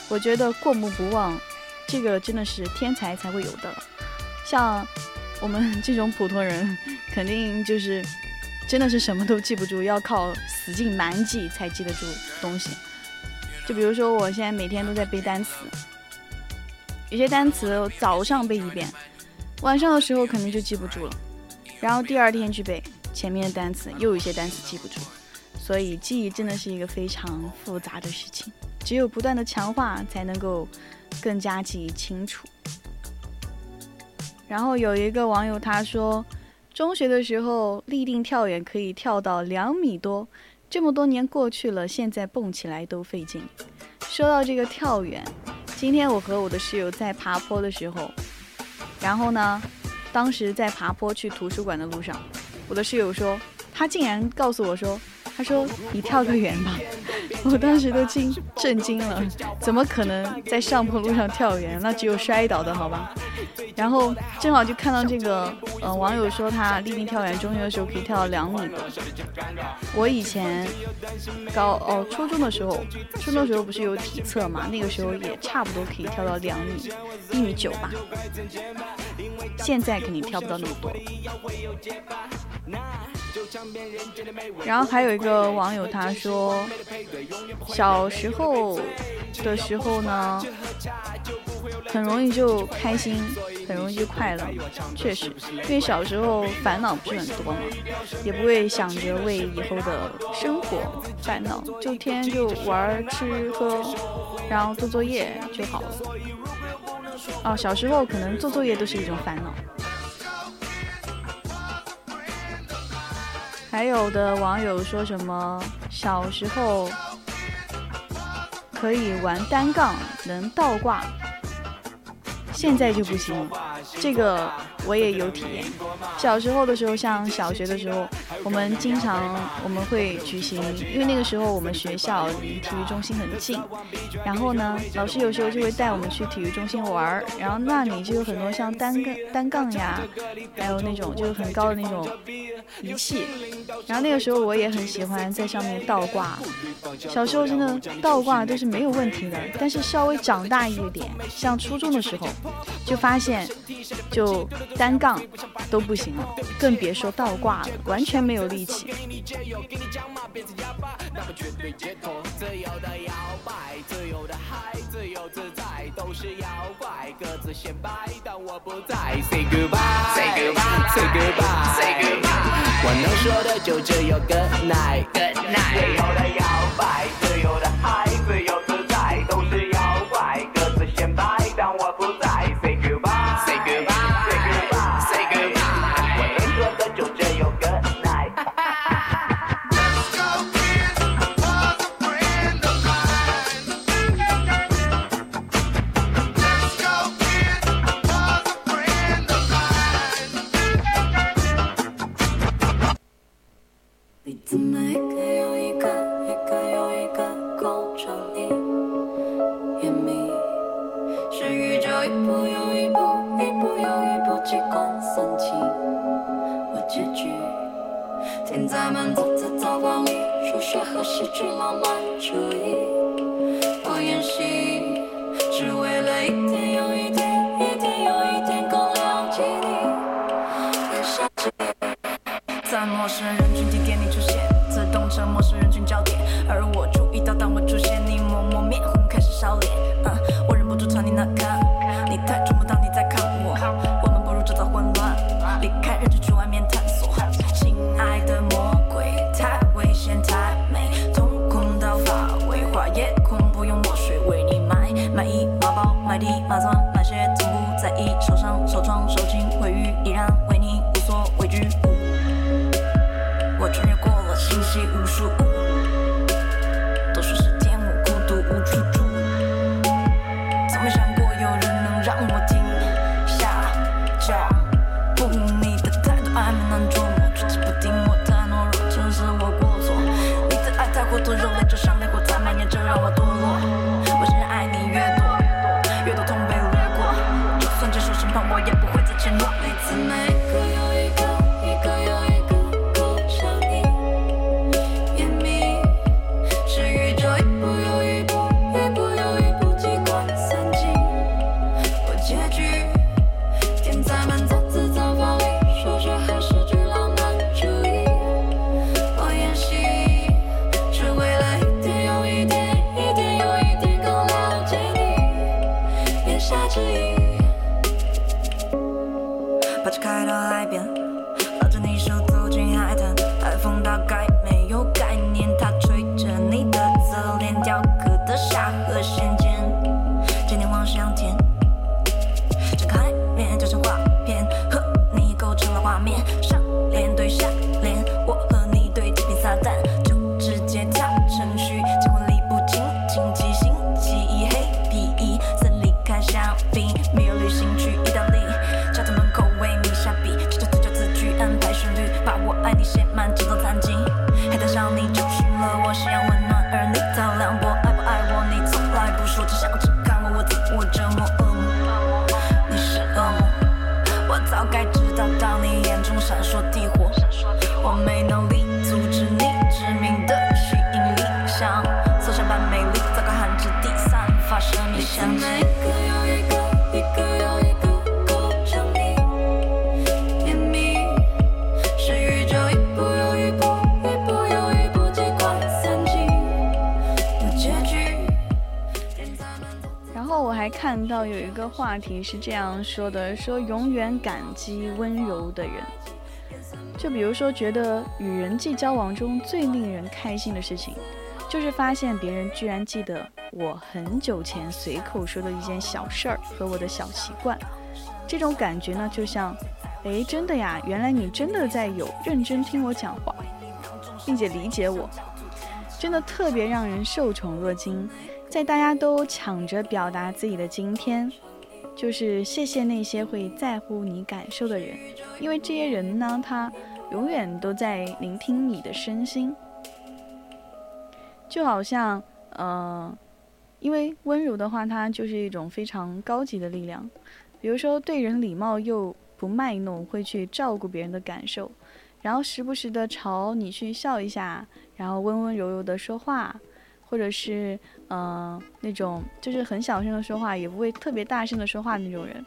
我觉得过目不忘这个真的是天才才会有的，像我们这种普通人肯定就是真的是什么都记不住，要靠死劲蛮记才记得住东西。就比如说我现在每天都在背单词，有些单词早上背一遍，晚上的时候肯定就记不住了，然后第二天去背前面的单词，又有一些单词记不住。所以记忆真的是一个非常复杂的事情，只有不断的强化才能够更加记忆清楚。然后有一个网友他说，中学的时候立定跳远可以跳到两米多，这么多年过去了，现在蹦起来都费劲。说到这个跳远，今天我和我的室友在爬坡的时候，然后呢当时在爬坡去图书馆的路上，我的室友说，他竟然告诉我说，他说你跳个远吧。我当时都惊震惊了，怎么可能在上坡路上跳远，那只有摔倒的好吧。然后正好就看到这个呃网友说他立定跳远中学的时候可以跳到两米多。我以前高哦初中的时候初中的时候不是有体测嘛，那个时候也差不多可以跳到两米一米九吧，现在肯定跳不到那么多。然后还有一个网友他说，小时候的时候呢很容易就开心，很容易就快乐。确实因为小时候烦恼不是很多嘛，也不会想着为以后的生活烦恼，就天天就玩吃喝，然后做作业就好了。哦，小时候可能做作业都是一种烦恼。还有的网友说什么小时候可以玩单杠，能倒挂，现在就不行了。这个我也有体验。小时候的时候，像小学的时候，我们经常我们会举行，因为那个时候我们学校离体育中心很近，然后呢老师有时候就会带我们去体育中心玩，然后那里就有很多像单杠单杠呀，还有那种就是很高的那种仪器，然后那个时候我也很喜欢在上面倒挂。小时候真的倒挂都是没有问题的，但是稍微长大一点，像初中的时候就发现就单杠都不行了，更别说倒挂了，完全没有力气。我能说的就只有 good night， good night， 自由的摇摆，自由的嗨，自由自在，都是摇摆，各自显摆，当我不在 say goodbye， say goodbye， say goodbye， say goodbye， 我能说的就只有 good night。 Let's go in the club, we're in the vibe。 Let's go in the club, we're in the vibe。 你怎么一个又一个，一个又一个勾着你眼迷，是宇宙一步又一步，一步又一步机关算尽我结局，停在满座子走光里，数学和戏剧浪漫主义，我演戏只为了一天又一天，一天又一天更了解你，也相信在陌生人群体给你出现，自动成陌生人群焦点，而我注意到当我出现你默默面红开始烧脸，啊、uh, 我忍不住朝你那看，你太触摸到你在看我，我们不如制造混乱，离开人群去外面探索。亲爱的魔鬼，太危险太美，瞳孔到发尾，花也空不用墨水，为你买买衣马包买地马钻买鞋，从不在意手上手装手巾回浴，依然为你无所畏惧。我穿越过了信息无数，都说是天我孤独无处住，从没想过有人能让我停下脚步，你的态度暧昧难了海边，拉着你手走进海滩，海风大概没有概念，它吹着你的侧脸，雕刻的下颌线尖，今天望向天，睁开面就是画片，和你构成了画面，上脸对下脸，我和你对这片撒旦，就直接跳程序，结婚礼不仅仅几星期一，黑皮衣森林开香槟，没有旅行去意大利，家庭门口为你下笔，这就自教自居安排旋律，把我爱你写满整个餐巾，黑带上你找寻了我，夕阳温暖而你在凉薄，爱不爱我你从来不说，只想只看我，我自我折磨恶魔，你是恶魔，我早该知道到你眼中闪烁地火，我没能力阻止你致命的虚引力，想缩小版美丽，糟糕寒枝第三发生你想起还看到有一个话题是这样说的，说永远感激温柔的人，就比如说觉得与人际交往中最令人开心的事情，就是发现别人居然记得我很久前随口说的一件小事儿和我的小习惯，这种感觉呢就像哎真的呀，原来你真的在有认真听我讲话并且理解我，真的特别让人受宠若惊。在大家都抢着表达自己的今天，就是谢谢那些会在乎你感受的人，因为这些人呢他永远都在聆听你的身心，就好像呃，因为温柔的话它就是一种非常高级的力量，比如说对人礼貌又不卖弄，会去照顾别人的感受，然后时不时的朝你去笑一下，然后温温柔柔的说话，或者是呃那种就是很小声的说话，也不会特别大声的说话那种人，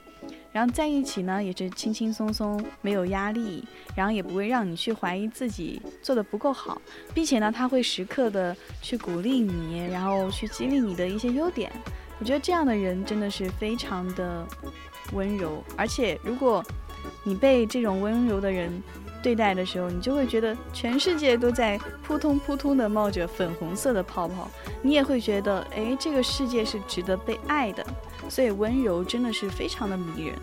然后在一起呢也是轻轻松松，没有压力，然后也不会让你去怀疑自己做的不够好，并且呢他会时刻的去鼓励你，然后去激励你的一些优点，我觉得这样的人真的是非常的温柔，而且如果你被这种温柔的人对待的时候，你就会觉得全世界都在扑通扑通的冒着粉红色的泡泡，你也会觉得哎，这个世界是值得被爱的，所以温柔真的是非常的迷人。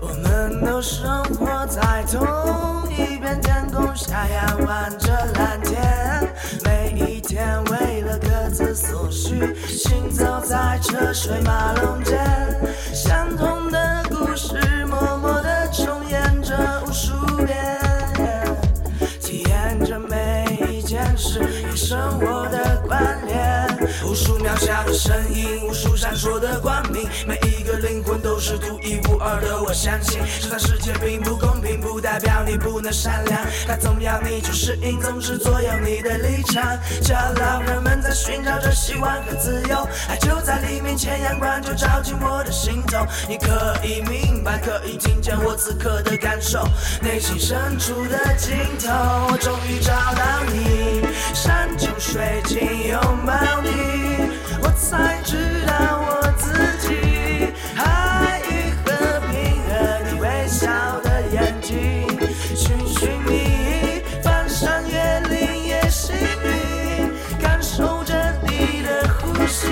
我们都生活在同一片天空下，仰望着蓝天，每一天为了各自所需，行走在车水马龙间，相同的故事默默地重演着无数遍，体验着每一件事与生活的关联，无数渺小的声音，无数闪烁的光明，每一个灵魂都是独一无二的，我相信这场世界并不公平，不代表你不能善良，它总要你去适应，总是左右你的立场，这老人们在寻找着希望和自由，爱就在黎明前，阳光就照进我的心头，你可以明白，可以听见我此刻的感受，内心深处的尽头，我终于找到你，山穷水尽拥抱你，我才知道我自己，爱与和平和你微笑的眼睛，寻寻觅，翻山越岭也是你，感受着你的呼吸，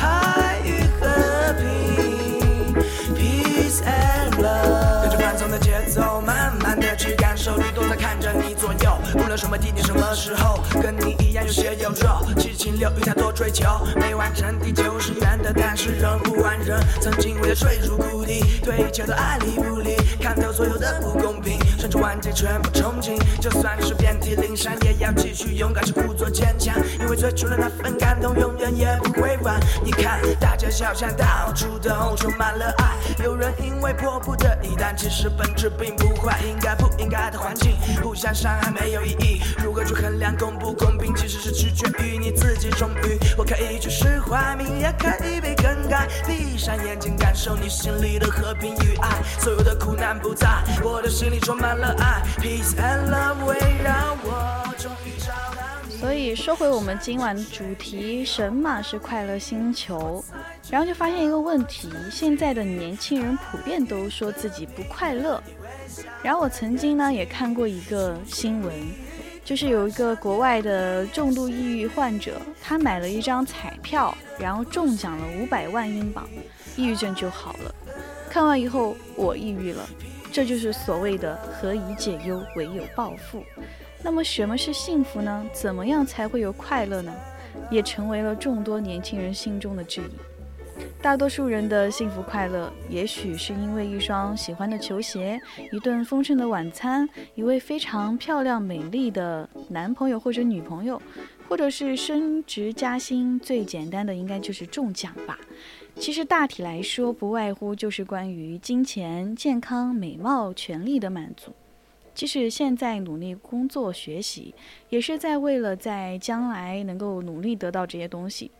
爱与和平 Peace and love， 跟着放纵的节奏，慢慢的去感受，你都在看着你左右，无论什么地点什么时候，跟你一样有血有肉，七情六欲太多追求，没完成第九十元的，但是仍不完人，曾经为了坠入谷底，对一切都爱理不理，看透所有的不公平，甚至完结全部憧憬，就算是遍体鳞伤也要继续勇敢，是故作坚强，因为追逐了那份感动永远也不会晚，你看大街小巷到处都充满了爱，有人因为迫不得已，但其实本质并不坏，应该不应该的环境，互相伤害没有意义，如何去衡量公不公平，其实是取决于你自己，终于我可以去释怀，命也可以被更改，闭上眼睛感受你心里的和平与爱，所有的苦难不在我的心里，充满了爱 Peace and love 围绕我，终于找到你，所以说回我们今晚的主题，神马是快乐星球，然后就发现一个问题，现在的年轻人普遍都说自己不快乐。然后我曾经呢也看过一个新闻，就是有一个国外的重度抑郁患者，他买了一张彩票，然后中奖了五百万英镑，抑郁症就好了。看完以后，我抑郁了。这就是所谓的何以解忧，唯有暴富。那么什么是幸福呢？怎么样才会有快乐呢？也成为了众多年轻人心中的质疑。大多数人的幸福快乐，也许是因为一双喜欢的球鞋，一顿丰盛的晚餐，一位非常漂亮美丽的男朋友或者女朋友，或者是升职加薪，最简单的应该就是中奖吧。其实大体来说，不外乎就是关于金钱、健康、美貌、权力的满足。即使现在努力工作学习，也是在为了在将来能够努力得到这些东西。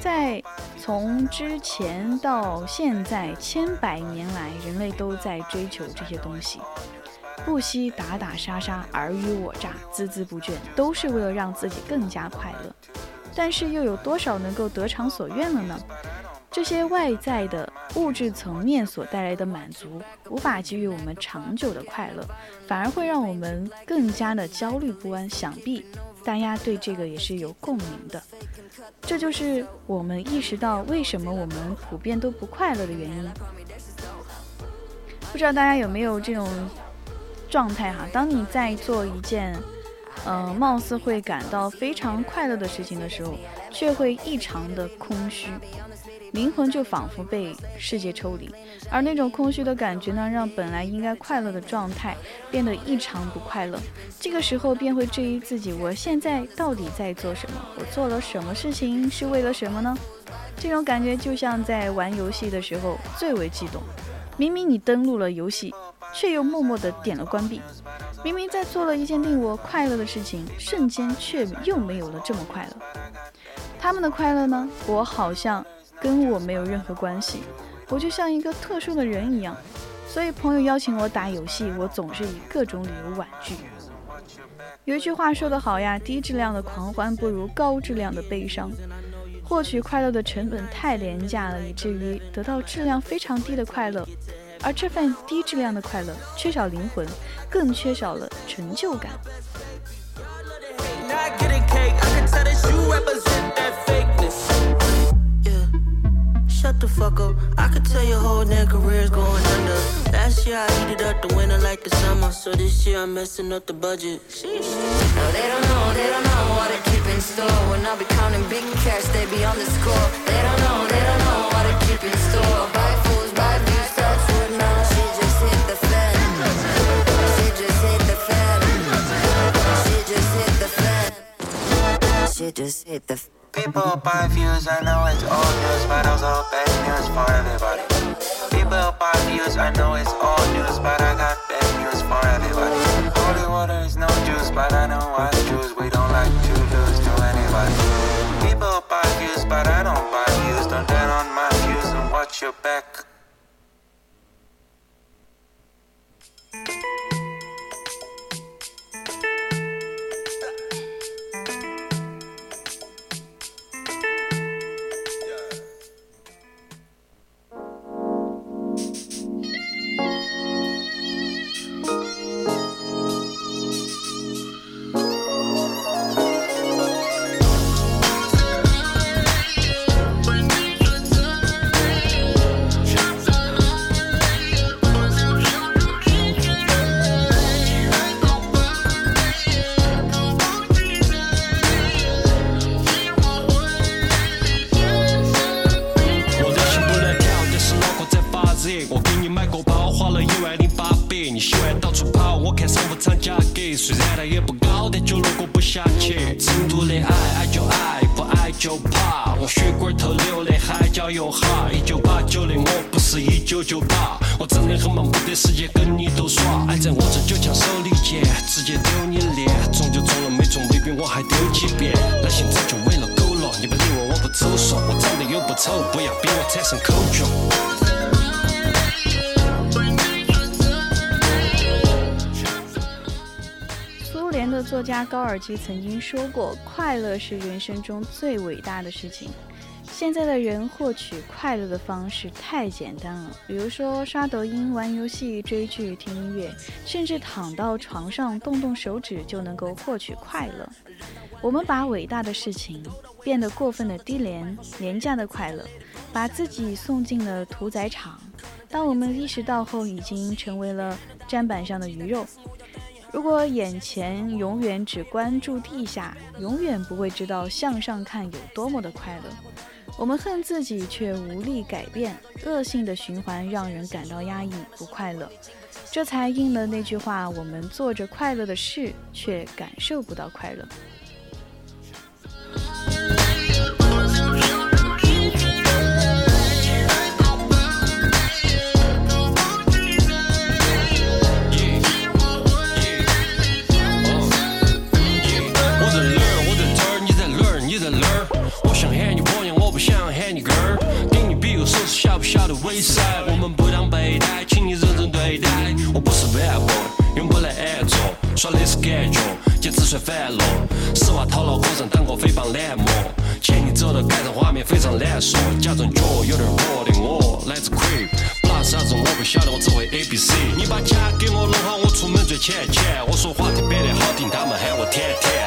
在从之前到现在，千百年来，人类都在追求这些东西，不惜打打杀杀、尔虞我诈、孜孜不倦，都是为了让自己更加快乐。但是又有多少能够得偿所愿了呢？这些外在的物质层面所带来的满足，无法给予我们长久的快乐，反而会让我们更加的焦虑不安。想必大家对这个也是有共鸣的。这就是我们意识到为什么我们普遍都不快乐的原因。不知道大家有没有这种状态哈？当你在做一件呃，貌似会感到非常快乐的事情的时候，却会异常的空虚，灵魂就仿佛被世界抽离，而那种空虚的感觉呢，让本来应该快乐的状态变得异常不快乐。这个时候便会质疑自己，我现在到底在做什么？我做了什么事情？是为了什么呢？这种感觉就像在玩游戏的时候最为激动，明明你登录了游戏，却又默默地点了关闭，明明在做了一件令我快乐的事情，瞬间却又没有了这么快乐。他们的快乐呢，我好像跟我没有任何关系，我就像一个特殊的人一样。所以朋友邀请我打游戏，我总是以各种理由婉拒。有一句话说得好呀，低质量的狂欢不如高质量的悲伤。获取快乐的成本太廉价了，以至于得到质量非常低的快乐，而这份低质量的快乐缺少灵魂，更缺少了成就感。Just hit the people buy views, I know it's all news, but those all bad news for everybody. People buy views, I know it's all news, but I got bad news for everybody. Holy water is no juice, but I know I choose. We don't like to lose to anybody. People buy views, but I don't buy views. Don't turn on my views and watch your back.苏联的作家高尔基曾经说过，快乐是人生中最伟大的事情。现在的人获取快乐的方式太简单了，比如说刷抖音、玩游戏、追剧、听音乐，甚至躺到床上动动手指就能够获取快乐。我们把伟大的事情变得过分的低廉、廉价的快乐，把自己送进了屠宰场。当我们意识到后，已经成为了砧板上的鱼肉。如果眼前永远只关注地下，永远不会知道向上看有多么的快乐。我们恨自己却无力改变，恶性的循环让人感到压抑不快乐。这才应了那句话，我们做着快乐的事，却感受不到快乐。笑的微笑，我们不当备胎，请你认真对待。我不是 bad boy， 永不来挨揍，耍的是感觉，节制算反了。丝袜套牢，个人当过诽谤栏目。牵你走的改造画面非常难说，矫正脚有点弱的我，来自 creep， 不拿啥子我不晓得，我只会 A B C。你把家给我弄好，我出门最浅浅，我说话特别的好听，他们喊我甜甜。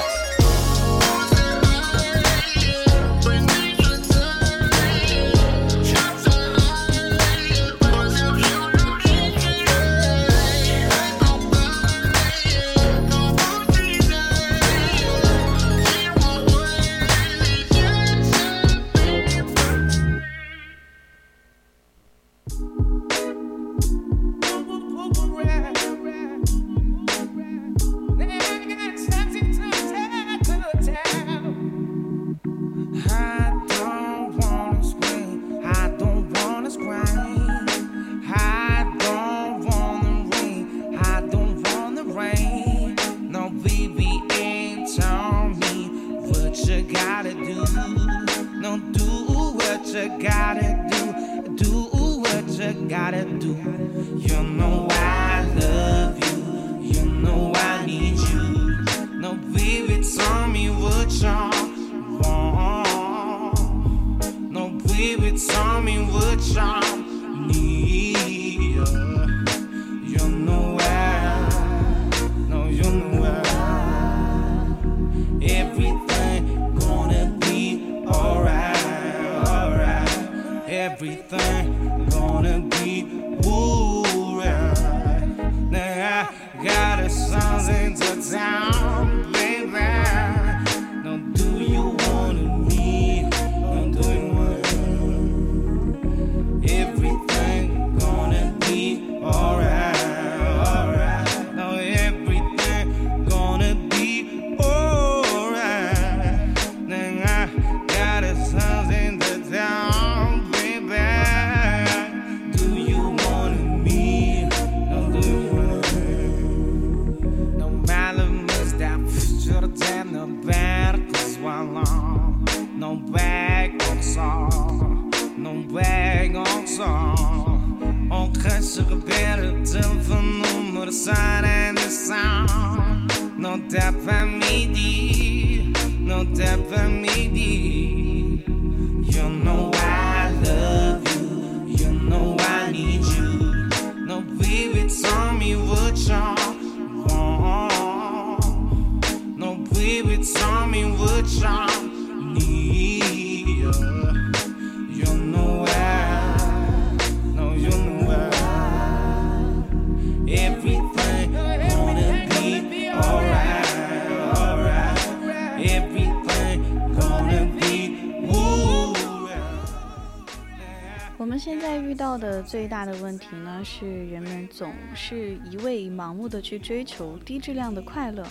最大的问题呢，是人们总是一味盲目的去追求低质量的快乐，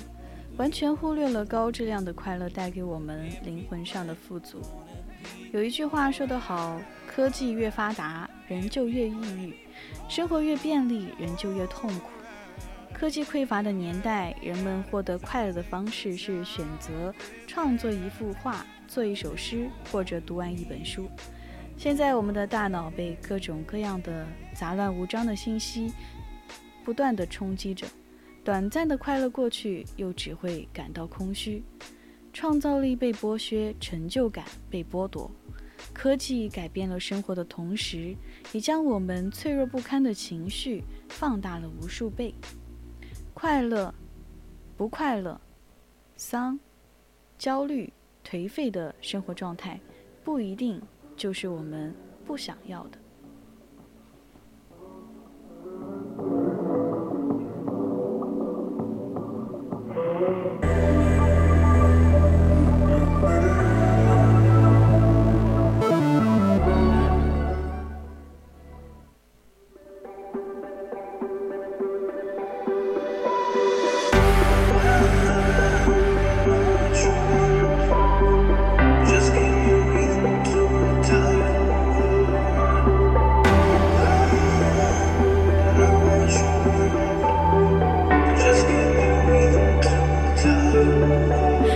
完全忽略了高质量的快乐带给我们灵魂上的富足。有一句话说得好，科技越发达，人就越抑郁；生活越便利，人就越痛苦。科技匮乏的年代，人们获得快乐的方式是选择创作一幅画、做一首诗，或者读完一本书。现在我们的大脑被各种各样的杂乱无章的信息不断地冲击着，短暂的快乐过去，又只会感到空虚，创造力被剥削，成就感被剥夺。科技改变了生活的同时，也将我们脆弱不堪的情绪放大了无数倍。快乐、不快乐、丧、焦虑、颓废的生活状态，不一定就是我们不想要的。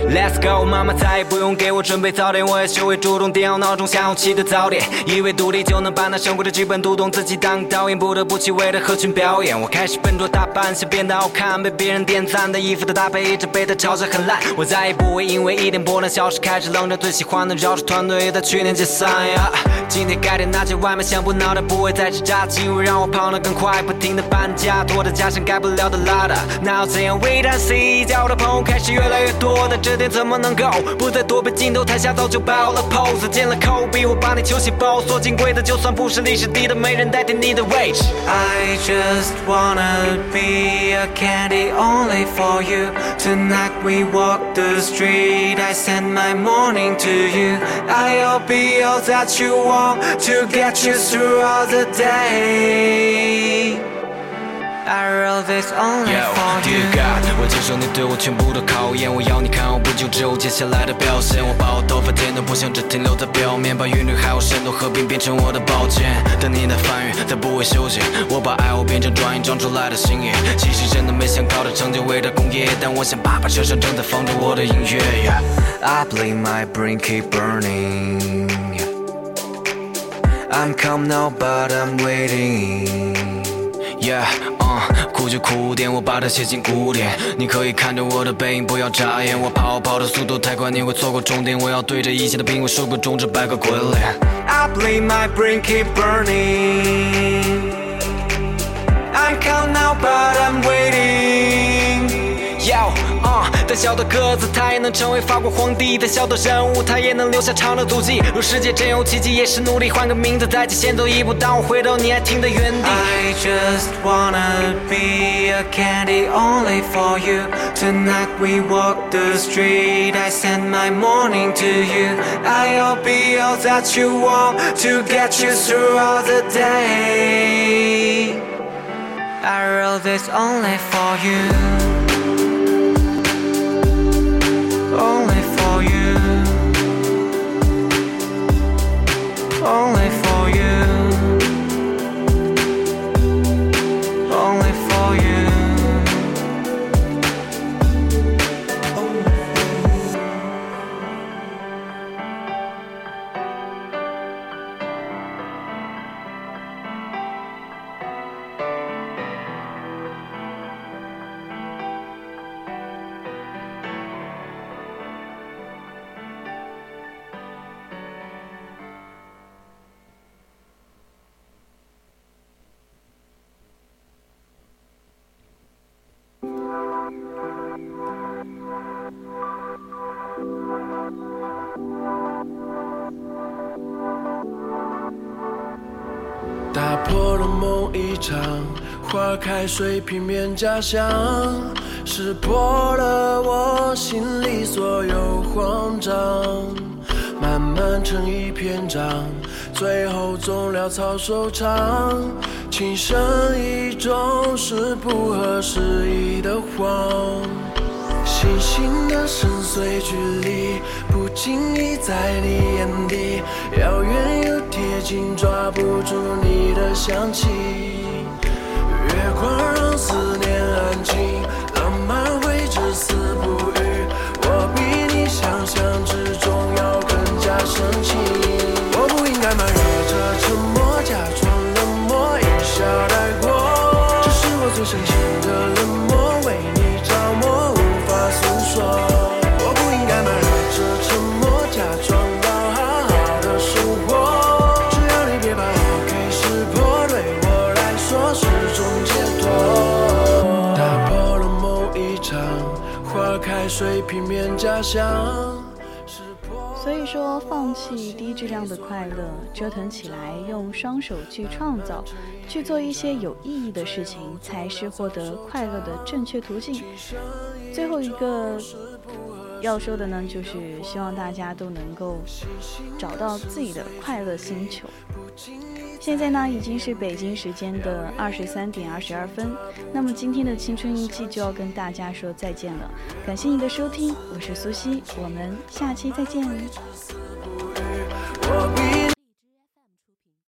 Let's go， 妈妈再也不用给我准备早点，我也学会主动调闹钟响后起得早点，以为独立就能把那生活的剧本读懂，自己当导演，不得不去为了合群表演。我开始笨拙打扮，想变得好看，被别人点赞，但衣服的搭配一直被他嘲笑很烂。我再也不会因为一点波澜消失，开始冷战，最喜欢的饶舌团队也在去年解散呀。今天改点那些外卖，想不脑袋不会再吃炸鸡，因为让我胖得更快，不停地搬家，拖着家乡改不了的拉的。那要怎样为难 C？ 交的朋友开始越来越多，但这点怎么能够不再躲避镜头？台下早就摆好了 pose， 见了抠逼我把你球鞋包缩进柜子，就算不是历史低的，没人代替你的位置。I just wanna be a candy only for you. Tonight we walk the street. I send my morning to you. I'll be all that you want to get you through all the day.I wrote this only for you. Dear God， 我接受你对我全部的考验，我要你看我不久之后接下来的表现。我把我头发剪短，不想只停留在表面，把韵律还有深度合并变成我的宝剑。但你的翻云，它不会休息。我把爱我变成转印装出来的新意。其实真的没想搞的成就伟大工业，但我想爸爸身上正在放着我的音乐。Yeah. I believe my brain keep burning. I'm calm now, but I'm waiting. Yeah.哭就哭点，我把它写进古典，你可以看着我的背影，不要眨眼。我怕我跑的速度太快，你会错过终点。我要对着一切的苹果竖个中指，摆个鬼脸。I believe my brain keep burning. I'm calm now, but I'm waiting. Yo.但小的个子他也能成为法国皇帝，但小的人物他也能留下长的足迹。若世界真有奇迹，也是努力换个名字，再先走一步，当我回头你还停在原地。 I just wanna be a candy only for you. Tonight we walk the street. I send my morning to you. I'll be all that you want to get you through all the day. I wrote this only for you.Only for you. Only for you. Only for you. Only for you. 打破了梦一场，花开水平面假象，识破了我心里所有慌张，慢慢成一篇章，最后总潦草收场，情深意重是不合时宜的谎。星星的深邃距离，不经意在你眼底，遥远又贴近，抓不住你的香气。月光让思念安静，浪漫会至死不渝。我比你想象之中要更加深情。我不应该瞒着这沉默，假装冷漠，一笑带过。这是我最深情的冷漠。为所以说放弃低质量的快乐，折腾起来，用双手去创造，去做一些有意义的事情，才是获得快乐的正确途径。最后一个要说的呢，就是希望大家都能够找到自己的快乐星球。现在呢已经是北京时间的二十三点二十二分，那么今天的青春印记就要跟大家说再见了。感谢你的收听，我是苏西，我们下期再见。